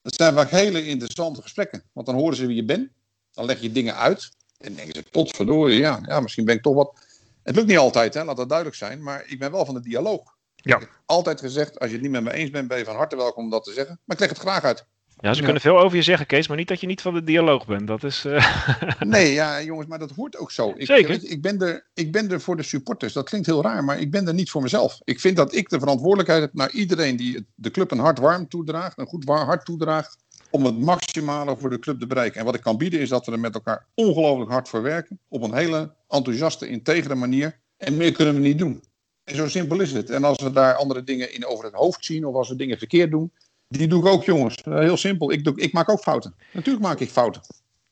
Dat zijn vaak hele interessante gesprekken. Want dan horen ze wie je bent. Dan leg je dingen uit. En denken ze, potverdorie, ja, ja, misschien ben ik toch wat... Het lukt niet altijd, hè, laat dat duidelijk zijn. Maar ik ben wel van de dialoog. Ja. Ik heb altijd gezegd, als je het niet met me eens bent, ben je van harte welkom om dat te zeggen. Maar ik leg het graag uit. Ja, ze kunnen ja. veel over je zeggen, Kees, maar niet dat je niet van de dialoog bent. Dat is, uh... nee, ja, jongens, maar dat hoort ook zo. Ik, Zeker. Weet, ik, ben er, ik ben er voor de supporters. Dat klinkt heel raar, maar ik ben er niet voor mezelf. Ik vind dat ik de verantwoordelijkheid heb naar iedereen die de club een hart warm toedraagt, een goed hart toedraagt, om het maximale voor de club te bereiken. En wat ik kan bieden is dat we er met elkaar ongelooflijk hard voor werken, op een hele enthousiaste, integere manier. En meer kunnen we niet doen. En zo simpel is het. En als we daar andere dingen in over het hoofd zien, of als we dingen verkeerd doen, die doe ik ook, jongens. Uh, heel simpel. Ik, doe, ik maak ook fouten. Natuurlijk maak ik fouten.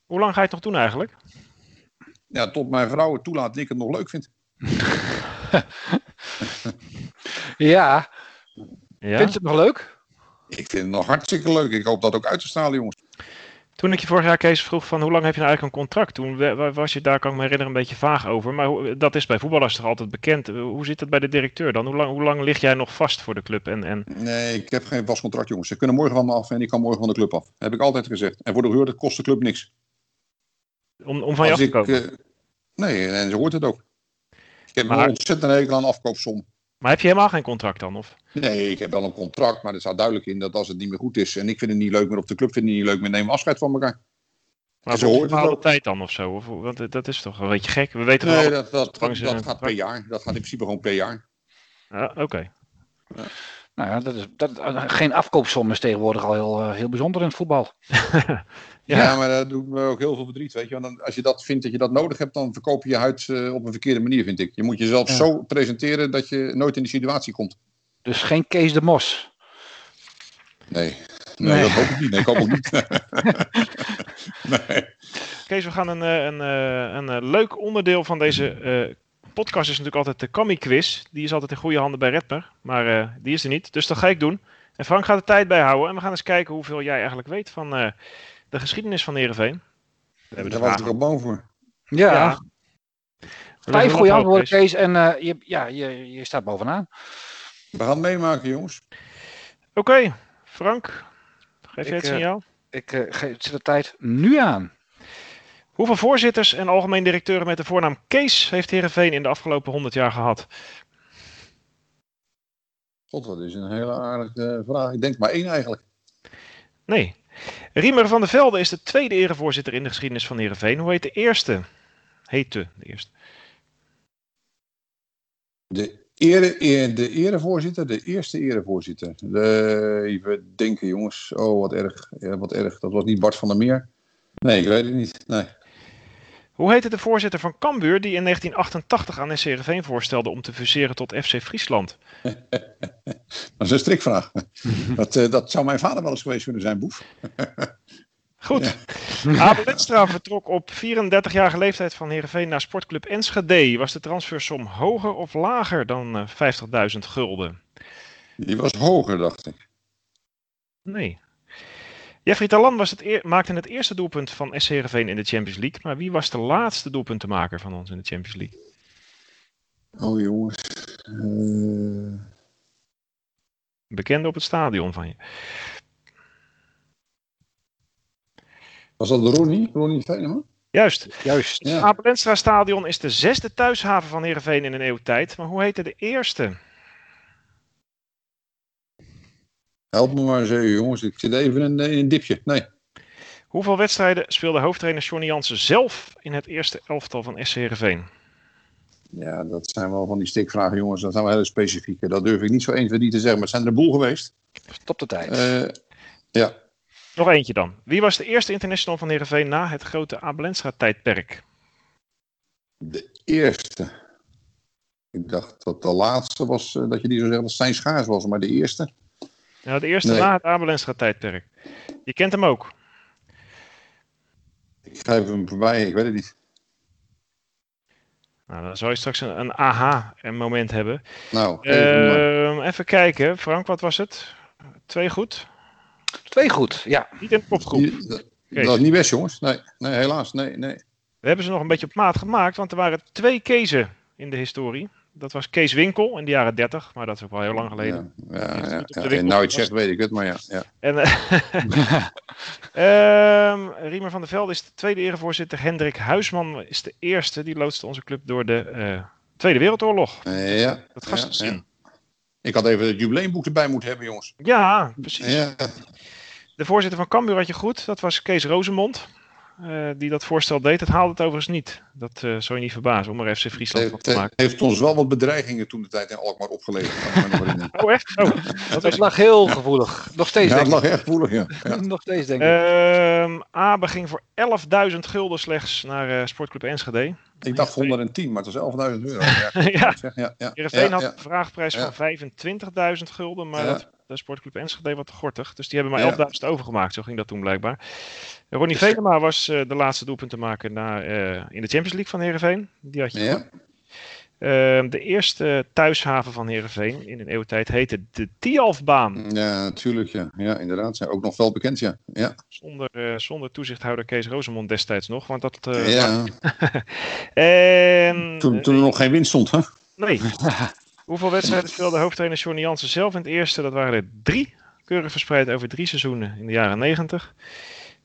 Hoe lang ga je het nog doen eigenlijk? Ja, tot mijn vrouw het toelaat dat ik het nog leuk vind. ja. ja. Vind je het nog leuk? Ik vind het nog hartstikke leuk. Ik hoop dat ook uit te stralen, jongens. Toen ik je vorig jaar, Kees, vroeg van hoe lang heb je nou eigenlijk een contract? Toen was je daar, kan ik me herinneren, een beetje vaag over. Maar dat is bij voetballers toch altijd bekend. Hoe zit het bij de directeur dan? Hoe lang, hoe lang lig jij nog vast voor de club? En, en... Nee, ik heb geen vast contract, jongens. Ze kunnen morgen van me af en ik kan morgen van de club af. Dat heb ik altijd gezegd. En voor de huur, dat kost de club niks. Om, om van je af te komen? Uh, nee, en ze hoort het ook. Ik heb maar... een ontzettend hekel aan afkoopsom. Maar heb je helemaal geen contract dan? Of? Nee, ik heb wel een contract, maar er staat duidelijk in dat als het niet meer goed is en ik vind het niet leuk meer op de club, vind het niet leuk meer, nemen we afscheid van elkaar. Maar zo hoort het ook. Tijd dan of zo? Of, want dat is toch een beetje gek? We weten nee, wel, dat, dat, dat, dat gaat per jaar. Dat gaat in principe gewoon per jaar. Uh, Oké. Okay. Uh, nou ja, dat is, dat, uh, geen afkoopsom is tegenwoordig al heel, uh, heel bijzonder in het voetbal. ja. ja, maar dat doet me ook heel veel verdriet, weet je. Want dan, als je dat vindt dat je dat nodig hebt, dan verkoop je je huid uh, op een verkeerde manier, vind ik. Je moet jezelf ja. zo presenteren dat je nooit in die situatie komt. Dus geen Kees de Mos? Nee. Nee, nee, dat hoop ik niet. Nee, ik hoop ook niet. nee. Kees, we gaan een, een, een, een leuk onderdeel van deze uh, podcast is natuurlijk altijd de Kammy Quiz. Die is altijd in goede handen bij Redmer, maar uh, die is er niet. Dus dat ga ik doen. En Frank gaat de tijd bijhouden en we gaan eens kijken hoeveel jij eigenlijk weet van uh, de geschiedenis van Heerenveen. Daar was ik al bang voor. Ja. ja. Vijf goede antwoorden, Kees, en uh, je, ja, je, je staat bovenaan. We gaan het meemaken, jongens. Oké, okay, Frank. Geef jij het signaal? Ik, uh, ik uh, geef de tijd nu aan. Hoeveel voorzitters en algemeen directeuren met de voornaam Kees heeft Heerenveen in de afgelopen honderd jaar gehad? God, dat is een hele aardige vraag. Ik denk maar één eigenlijk. Nee. Riemer van der Velde is de tweede erevoorzitter in de geschiedenis van Heerenveen. Hoe heet de eerste? Heette de eerste. De Ere, de erevoorzitter, de eerste erevoorzitter. De, even denken, jongens. Oh, wat erg. Ja, wat erg. Dat was niet Bart van der Meer. Nee, ik weet het niet. Nee. Hoe heette de voorzitter van Cambuur die in negentien achtentachtig aan S C Heerenveen voorstelde om te fuseren tot F C Friesland? Dat is een strikvraag. dat, uh, dat zou mijn vader wel eens geweest kunnen zijn, boef. Goed. Ja. Abe Lenstra vertrok op vierendertigjarige leeftijd van Heerenveen naar Sportclub Enschede. Was de transfersom hoger of lager dan vijftigduizend gulden? Die was hoger, dacht ik. Nee. Jeffrey Talan was het eer- maakte het eerste doelpunt van S C Heerenveen in de Champions League. Maar wie was de laatste doelpuntenmaker van ons in de Champions League? Oh jongens. Uh... Bekende op het stadion van je. Was dat Ronnie? Ronnie Veenema? Juist. Juist. Het ja. Abe Lenstra stadion is de zesde thuishaven van Heerenveen in een eeuw tijd. Maar hoe heette de eerste? Help me maar eens even, jongens. Ik zit even in, in een dipje. Nee. Hoeveel wedstrijden speelde hoofdtrainer Johnny Jansen zelf in het eerste elftal van S C Heerenveen? Ja, dat zijn wel van die stikvragen, jongens. Dat zijn wel hele specifieke. Dat durf ik niet zo eens niet te zeggen. Maar het zijn er een boel geweest. Stop de tijd. Uh, ja. Nog eentje dan. Wie was de eerste international van Heerenveen na het grote Abe Lenstra tijdperk? De eerste. Ik dacht dat de laatste was, dat je die zo zegt, dat Stijn Schaars was, maar de eerste. Ja, de eerste nee. na het Abe Lenstra tijdperk. Je kent hem ook. Ik schrijf hem voorbij, ik weet het niet. Nou, dan zou je straks een, een aha-moment hebben. Nou, even, uh, even kijken. Frank, wat was het? Twee goed. Twee goed, ja. Niet in de kopgroep. Dat, dat is niet best, jongens. Nee, nee helaas. Nee, nee. We hebben ze nog een beetje op maat gemaakt, want er waren twee Kezen in de historie. Dat was Kees Winkel in de jaren dertig, maar dat is ook wel heel lang geleden. Ja, ja, ja, ja, ja, ja, nou, ik zeg, weet ik het, maar ja. ja. En, uh, Riemer van der Velde is de tweede erevoorzitter. Hendrik Huisman is de eerste. Die loodste onze club door de uh, Tweede Wereldoorlog. Uh, ja, dat gasten ja, ja. Ik had even het jubileumboek erbij moeten hebben, jongens. Ja, precies. Ja. De voorzitter van Cambuur had je goed. Dat was Kees Rozemond. Uh, die dat voorstel deed. Het haalde het overigens niet. Dat uh, zou je niet verbazen om er F C Friesland van te maken. Het heeft ons wel wat bedreigingen toen de tijd in Alkmaar opgeleverd. Oh, echt? Oh, dat dat lag heel gevoelig. Nog steeds, ja, denk ik. Dat lag echt gevoelig, ja. ja. Nog steeds, denk ik. Uh, Abe ging voor elfduizend gulden slechts naar uh, Sportclub Enschede. Ik dacht honderdtien, maar het was elfduizend euro. Ja. ja. ja. Heerenveen ja, had ja. een vraagprijs ja. van vijfentwintigduizend gulden, maar ja. dat, de Sportclub Enschede wat gortig. Dus die hebben maar elfduizend ja. overgemaakt. Zo ging dat toen blijkbaar. Ronnie dus... Venema was uh, de laatste doelpunt te maken na, uh, in de Champions League van Heerenveen. Die had je ja. uh, De eerste thuishaven van Heerenveen in een eeuwtijd heette de Tialfbaan. Ja, natuurlijk. Ja, ja inderdaad. Ja. Ook nog wel bekend, ja. ja. Zonder, uh, zonder toezichthouder Kees Rozemond destijds nog. Want dat, uh, ja. en, toen, toen er uh, nog geen winst stond, hè? Nee. Hoeveel wedstrijden speelde hoofdtrainer Johnny Jansen zelf in het eerste? Dat waren er drie. Keurig verspreid over drie seizoenen in de jaren negentig.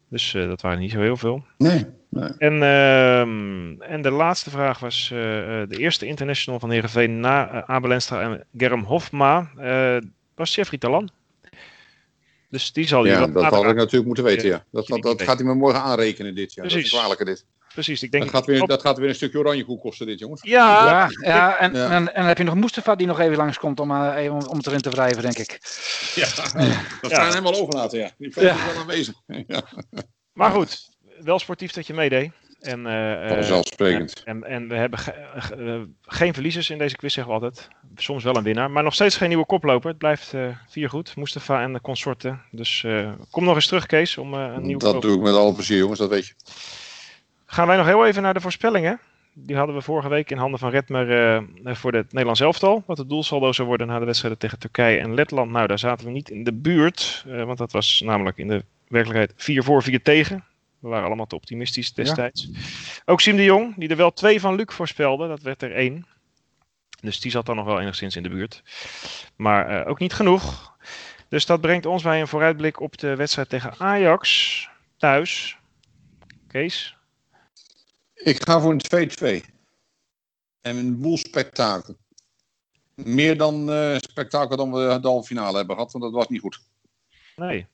Dus uh, dat waren niet zo heel veel. Nee. nee. En, uh, en de laatste vraag was uh, de eerste international van Heerenveen na uh, Abe Lenstra en Germ Hofma. Uh, was Jeffrey Talan. Dus die zal je ja, dat had ik natuurlijk moeten weten. Ja. Dat, dat, dat gaat hij me morgen aanrekenen dit jaar. Precies. Dat is kwalijker dit. precies. Ik denk dat, ik gaat weer, op... dat gaat weer een stukje oranjekoek kosten dit, jongens. Ja, ja, ja, en, ja. En, en, en heb je nog Moestafa die nog even langskomt om, uh, even, om het erin te wrijven, denk ik. Ja, dat gaan we helemaal overlaten, ja. Die ja. is wel aanwezig. Ja. Maar goed, wel sportief dat je meedeed. En, uh, dat is zelfsprekend. En, en, en we hebben ge, uh, geen verliezers in deze quiz, zeggen we altijd. Soms wel een winnaar, maar nog steeds geen nieuwe koploper. Het blijft uh, vier goed, Moestafa en de consorten. Dus uh, kom nog eens terug, Kees, om uh, een nieuwe koploper. Dat doe ik met alle plezier, jongens, dat weet je. Gaan wij nog heel even naar de voorspellingen. Die hadden we vorige week in handen van Redmer uh, voor het Nederlands elftal. Wat het doelsaldo zou worden na de wedstrijden tegen Turkije en Letland. Nou, daar zaten we niet in de buurt. Uh, want dat was namelijk in de werkelijkheid vier voor, vier tegen. We waren allemaal te optimistisch destijds. Ja. Ook Siem de Jong, die er wel twee van Luc voorspelde. Dat werd er één. Dus die zat dan nog wel enigszins in de buurt. Maar uh, ook niet genoeg. Dus dat brengt ons bij een vooruitblik op de wedstrijd tegen Ajax. Thuis. Kees? Ik ga voor een twee-twee. En een boel spektakel. Meer dan uh, spektakel dan we de halve finale hebben gehad. Want dat was niet goed. Nee.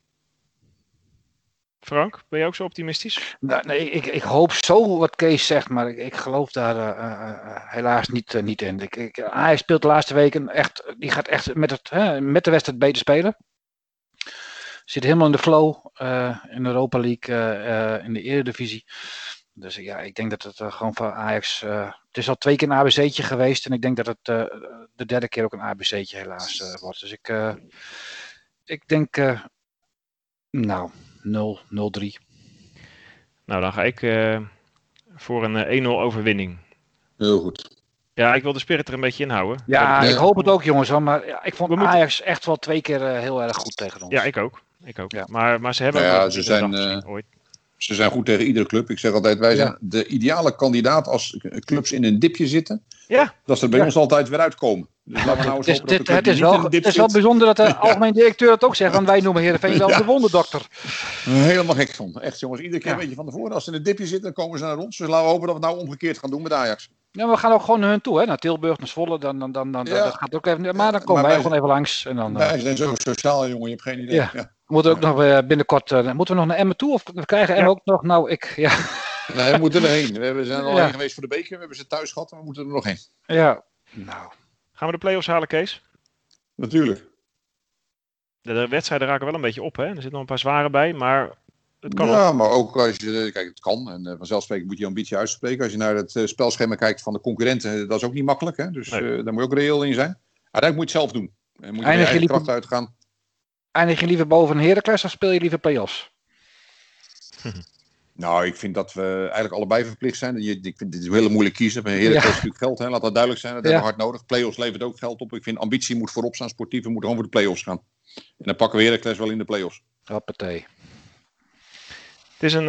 Frank, ben je ook zo optimistisch? Nou, nee, ik, ik hoop zo wat Kees zegt, maar ik, ik geloof daar uh, uh, helaas niet, uh, niet in. Ik, ik, Ajax speelt de laatste weken echt, die gaat echt met, het, hè, met de wedstrijd beter spelen. Zit helemaal in de flow, uh, in de Europa League, uh, uh, in de Eredivisie. Dus uh, ja, ik denk dat het uh, gewoon van Ajax, uh, het is al twee keer een A B C'tje geweest en ik denk dat het uh, de derde keer ook een A B C'tje helaas uh, wordt. Dus ik, uh, ik denk, uh, nou... nul nul drie. Nou, dan ga ik uh, voor een uh, één nul overwinning. Heel goed. Ja, ik wil de spirit er een beetje in houden. Ja, dat ik hoop het ook, jongens. Hoor. Maar ja, ik vond moeten... Ajax echt wel twee keer uh, heel erg goed tegen ons. Ja, ik ook. Ik ook. Ja. Maar, maar ze hebben... Nou ja, ze, zijn, uh, ooit. ze zijn goed tegen iedere club. Ik zeg altijd, wij zijn ja. de ideale kandidaat als clubs in een dipje zitten. Ja. Dat ze er bij ja. ons altijd weer uitkomen. Dus nou het, is, dit, het, is wel, het is wel bijzonder dat de ja. algemeen directeur dat ook zegt, want wij noemen Heerenveen wel ja. de wonderdokter. Helemaal gek van. Echt jongens, iedere keer ja. een beetje van tevoren. Als ze in het dipje zitten, dan komen ze naar ons. Dus laten we hopen dat we het nou omgekeerd gaan doen met Ajax. Ja, we gaan ook gewoon naar hun toe, hè? Naar Tilburg, naar Zwolle. Dan, dan, dan, dan, ja. dat gaat ook even, maar dan komen maar wij, wij gewoon even langs. En dan, wij zijn zo sociaal, jongen, je hebt geen idee. Ja. Ja. We moeten ook ja. nog binnenkort, uh, moeten we nog naar Emmen toe? Of we krijgen Emmen ja. ook nog? Nou, ik, ja. Nee, we moeten erheen. We zijn er al ja. heen geweest voor de beker. We hebben ze thuis gehad en we moeten er nog heen. Ja, nou... Gaan we de play-offs halen, Kees? Natuurlijk. De, de wedstrijden raken wel een beetje op, hè? Er zitten nog een paar zware bij, maar het kan Ja, ook. Maar ook als je... Kijk, het kan. En uh, vanzelfsprekend moet je ambitie uitspreken. Als je naar het uh, spelschema kijkt van de concurrenten, dat is ook niet makkelijk, hè? Dus nee. uh, daar moet je ook reëel in zijn. Uiteindelijk moet je het zelf doen. En moet je eigen liever, kracht uitgaan. Eindig je liever boven een Heracles of speel je liever play-offs? Nou, ik vind dat we eigenlijk allebei verplicht zijn. Ik vind het heel moeilijk kiezen. Een Heracles ja. is natuurlijk geld, hè. Laat dat duidelijk zijn. Dat ja. hebben we hard nodig. Play-offs levert ook geld op. Ik vind ambitie moet voorop staan. Sportief, we moeten gewoon voor de play-offs gaan. En dan pakken we Heracles wel in de play-offs. Hoppatee. Het is een,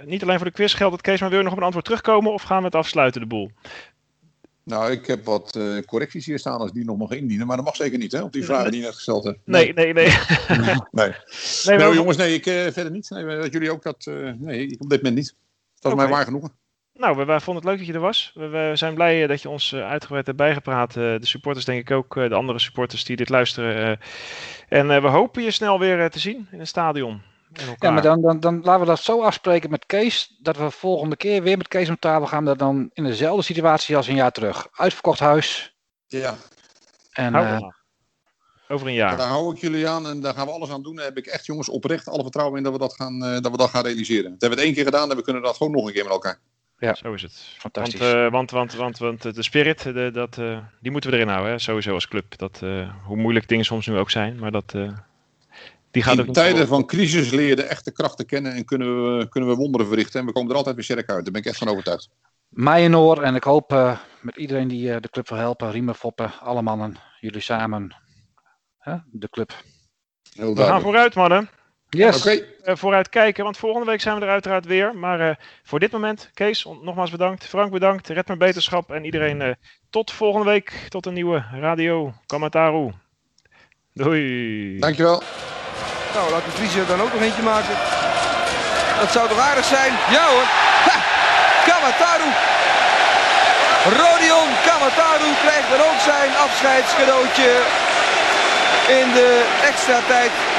uh, niet alleen voor de quiz geldt dat Kees, maar wil je nog op een antwoord terugkomen? Of gaan we het afsluiten, de boel? Nou, ik heb wat uh, correcties hier staan als die nog mogen indienen. Maar dat mag zeker niet, hè? Op die vragen die je net gesteld hebt. Nee, nee, nee. Nee, nee. nee. nee nou, jongens, nee, ik uh, verder niet. Nee, dat jullie ook dat... Uh, nee, ik op dit moment niet. Dat is okay. mij waar genoegen. Nou, we, we vonden het leuk dat je er was. We, we zijn blij dat je ons uh, uitgebreid hebt bijgepraat. Uh, de supporters denk ik ook, uh, de andere supporters die dit luisteren. Uh, en uh, we hopen je snel weer uh, te zien in het stadion. Ja, maar dan, dan, dan laten we dat zo afspreken met Kees, dat we volgende keer weer met Kees om tafel gaan, dat dan in dezelfde situatie als een jaar terug. Uitverkocht huis. Ja. En, uh, over een jaar. Daar hou ik jullie aan en daar gaan we alles aan doen. Daar heb ik echt, jongens, oprecht alle vertrouwen in dat we dat gaan, uh, dat we dat gaan realiseren. Dat hebben we het één keer gedaan en we kunnen dat gewoon nog een keer met elkaar. Ja, zo is het. Fantastisch. Want, uh, want, want, want, want de spirit, de, dat, uh, die moeten we erin houden, hè? Sowieso als club. Dat, uh, hoe moeilijk dingen soms nu ook zijn, maar dat... Uh... Die gaat in tijden over. Van crisis leer je de echte krachten kennen en kunnen we, kunnen we wonderen verrichten. En we komen er altijd weer sterk uit. Daar ben ik echt van overtuigd. Mij en oor. En ik hoop uh, met iedereen die uh, de club wil helpen. Riemer, Foppen, alle mannen. Jullie samen. Huh? De club. Heel we gaan vooruit, mannen. Yes. Okay. Uh, vooruit kijken. Want volgende week zijn we er uiteraard weer. Maar uh, voor dit moment, Kees, nogmaals bedankt. Frank, bedankt. Red mijn beterschap. En iedereen uh, tot volgende week. Tot een nieuwe Radio Cămătaru. Doei. Dankjewel. Nou, laat de Vries er dan ook nog eentje maken. Dat zou toch aardig zijn? Ja hoor. Ha! Cămătaru. Rodion Cămătaru krijgt dan ook zijn afscheidscadeautje in de extra tijd.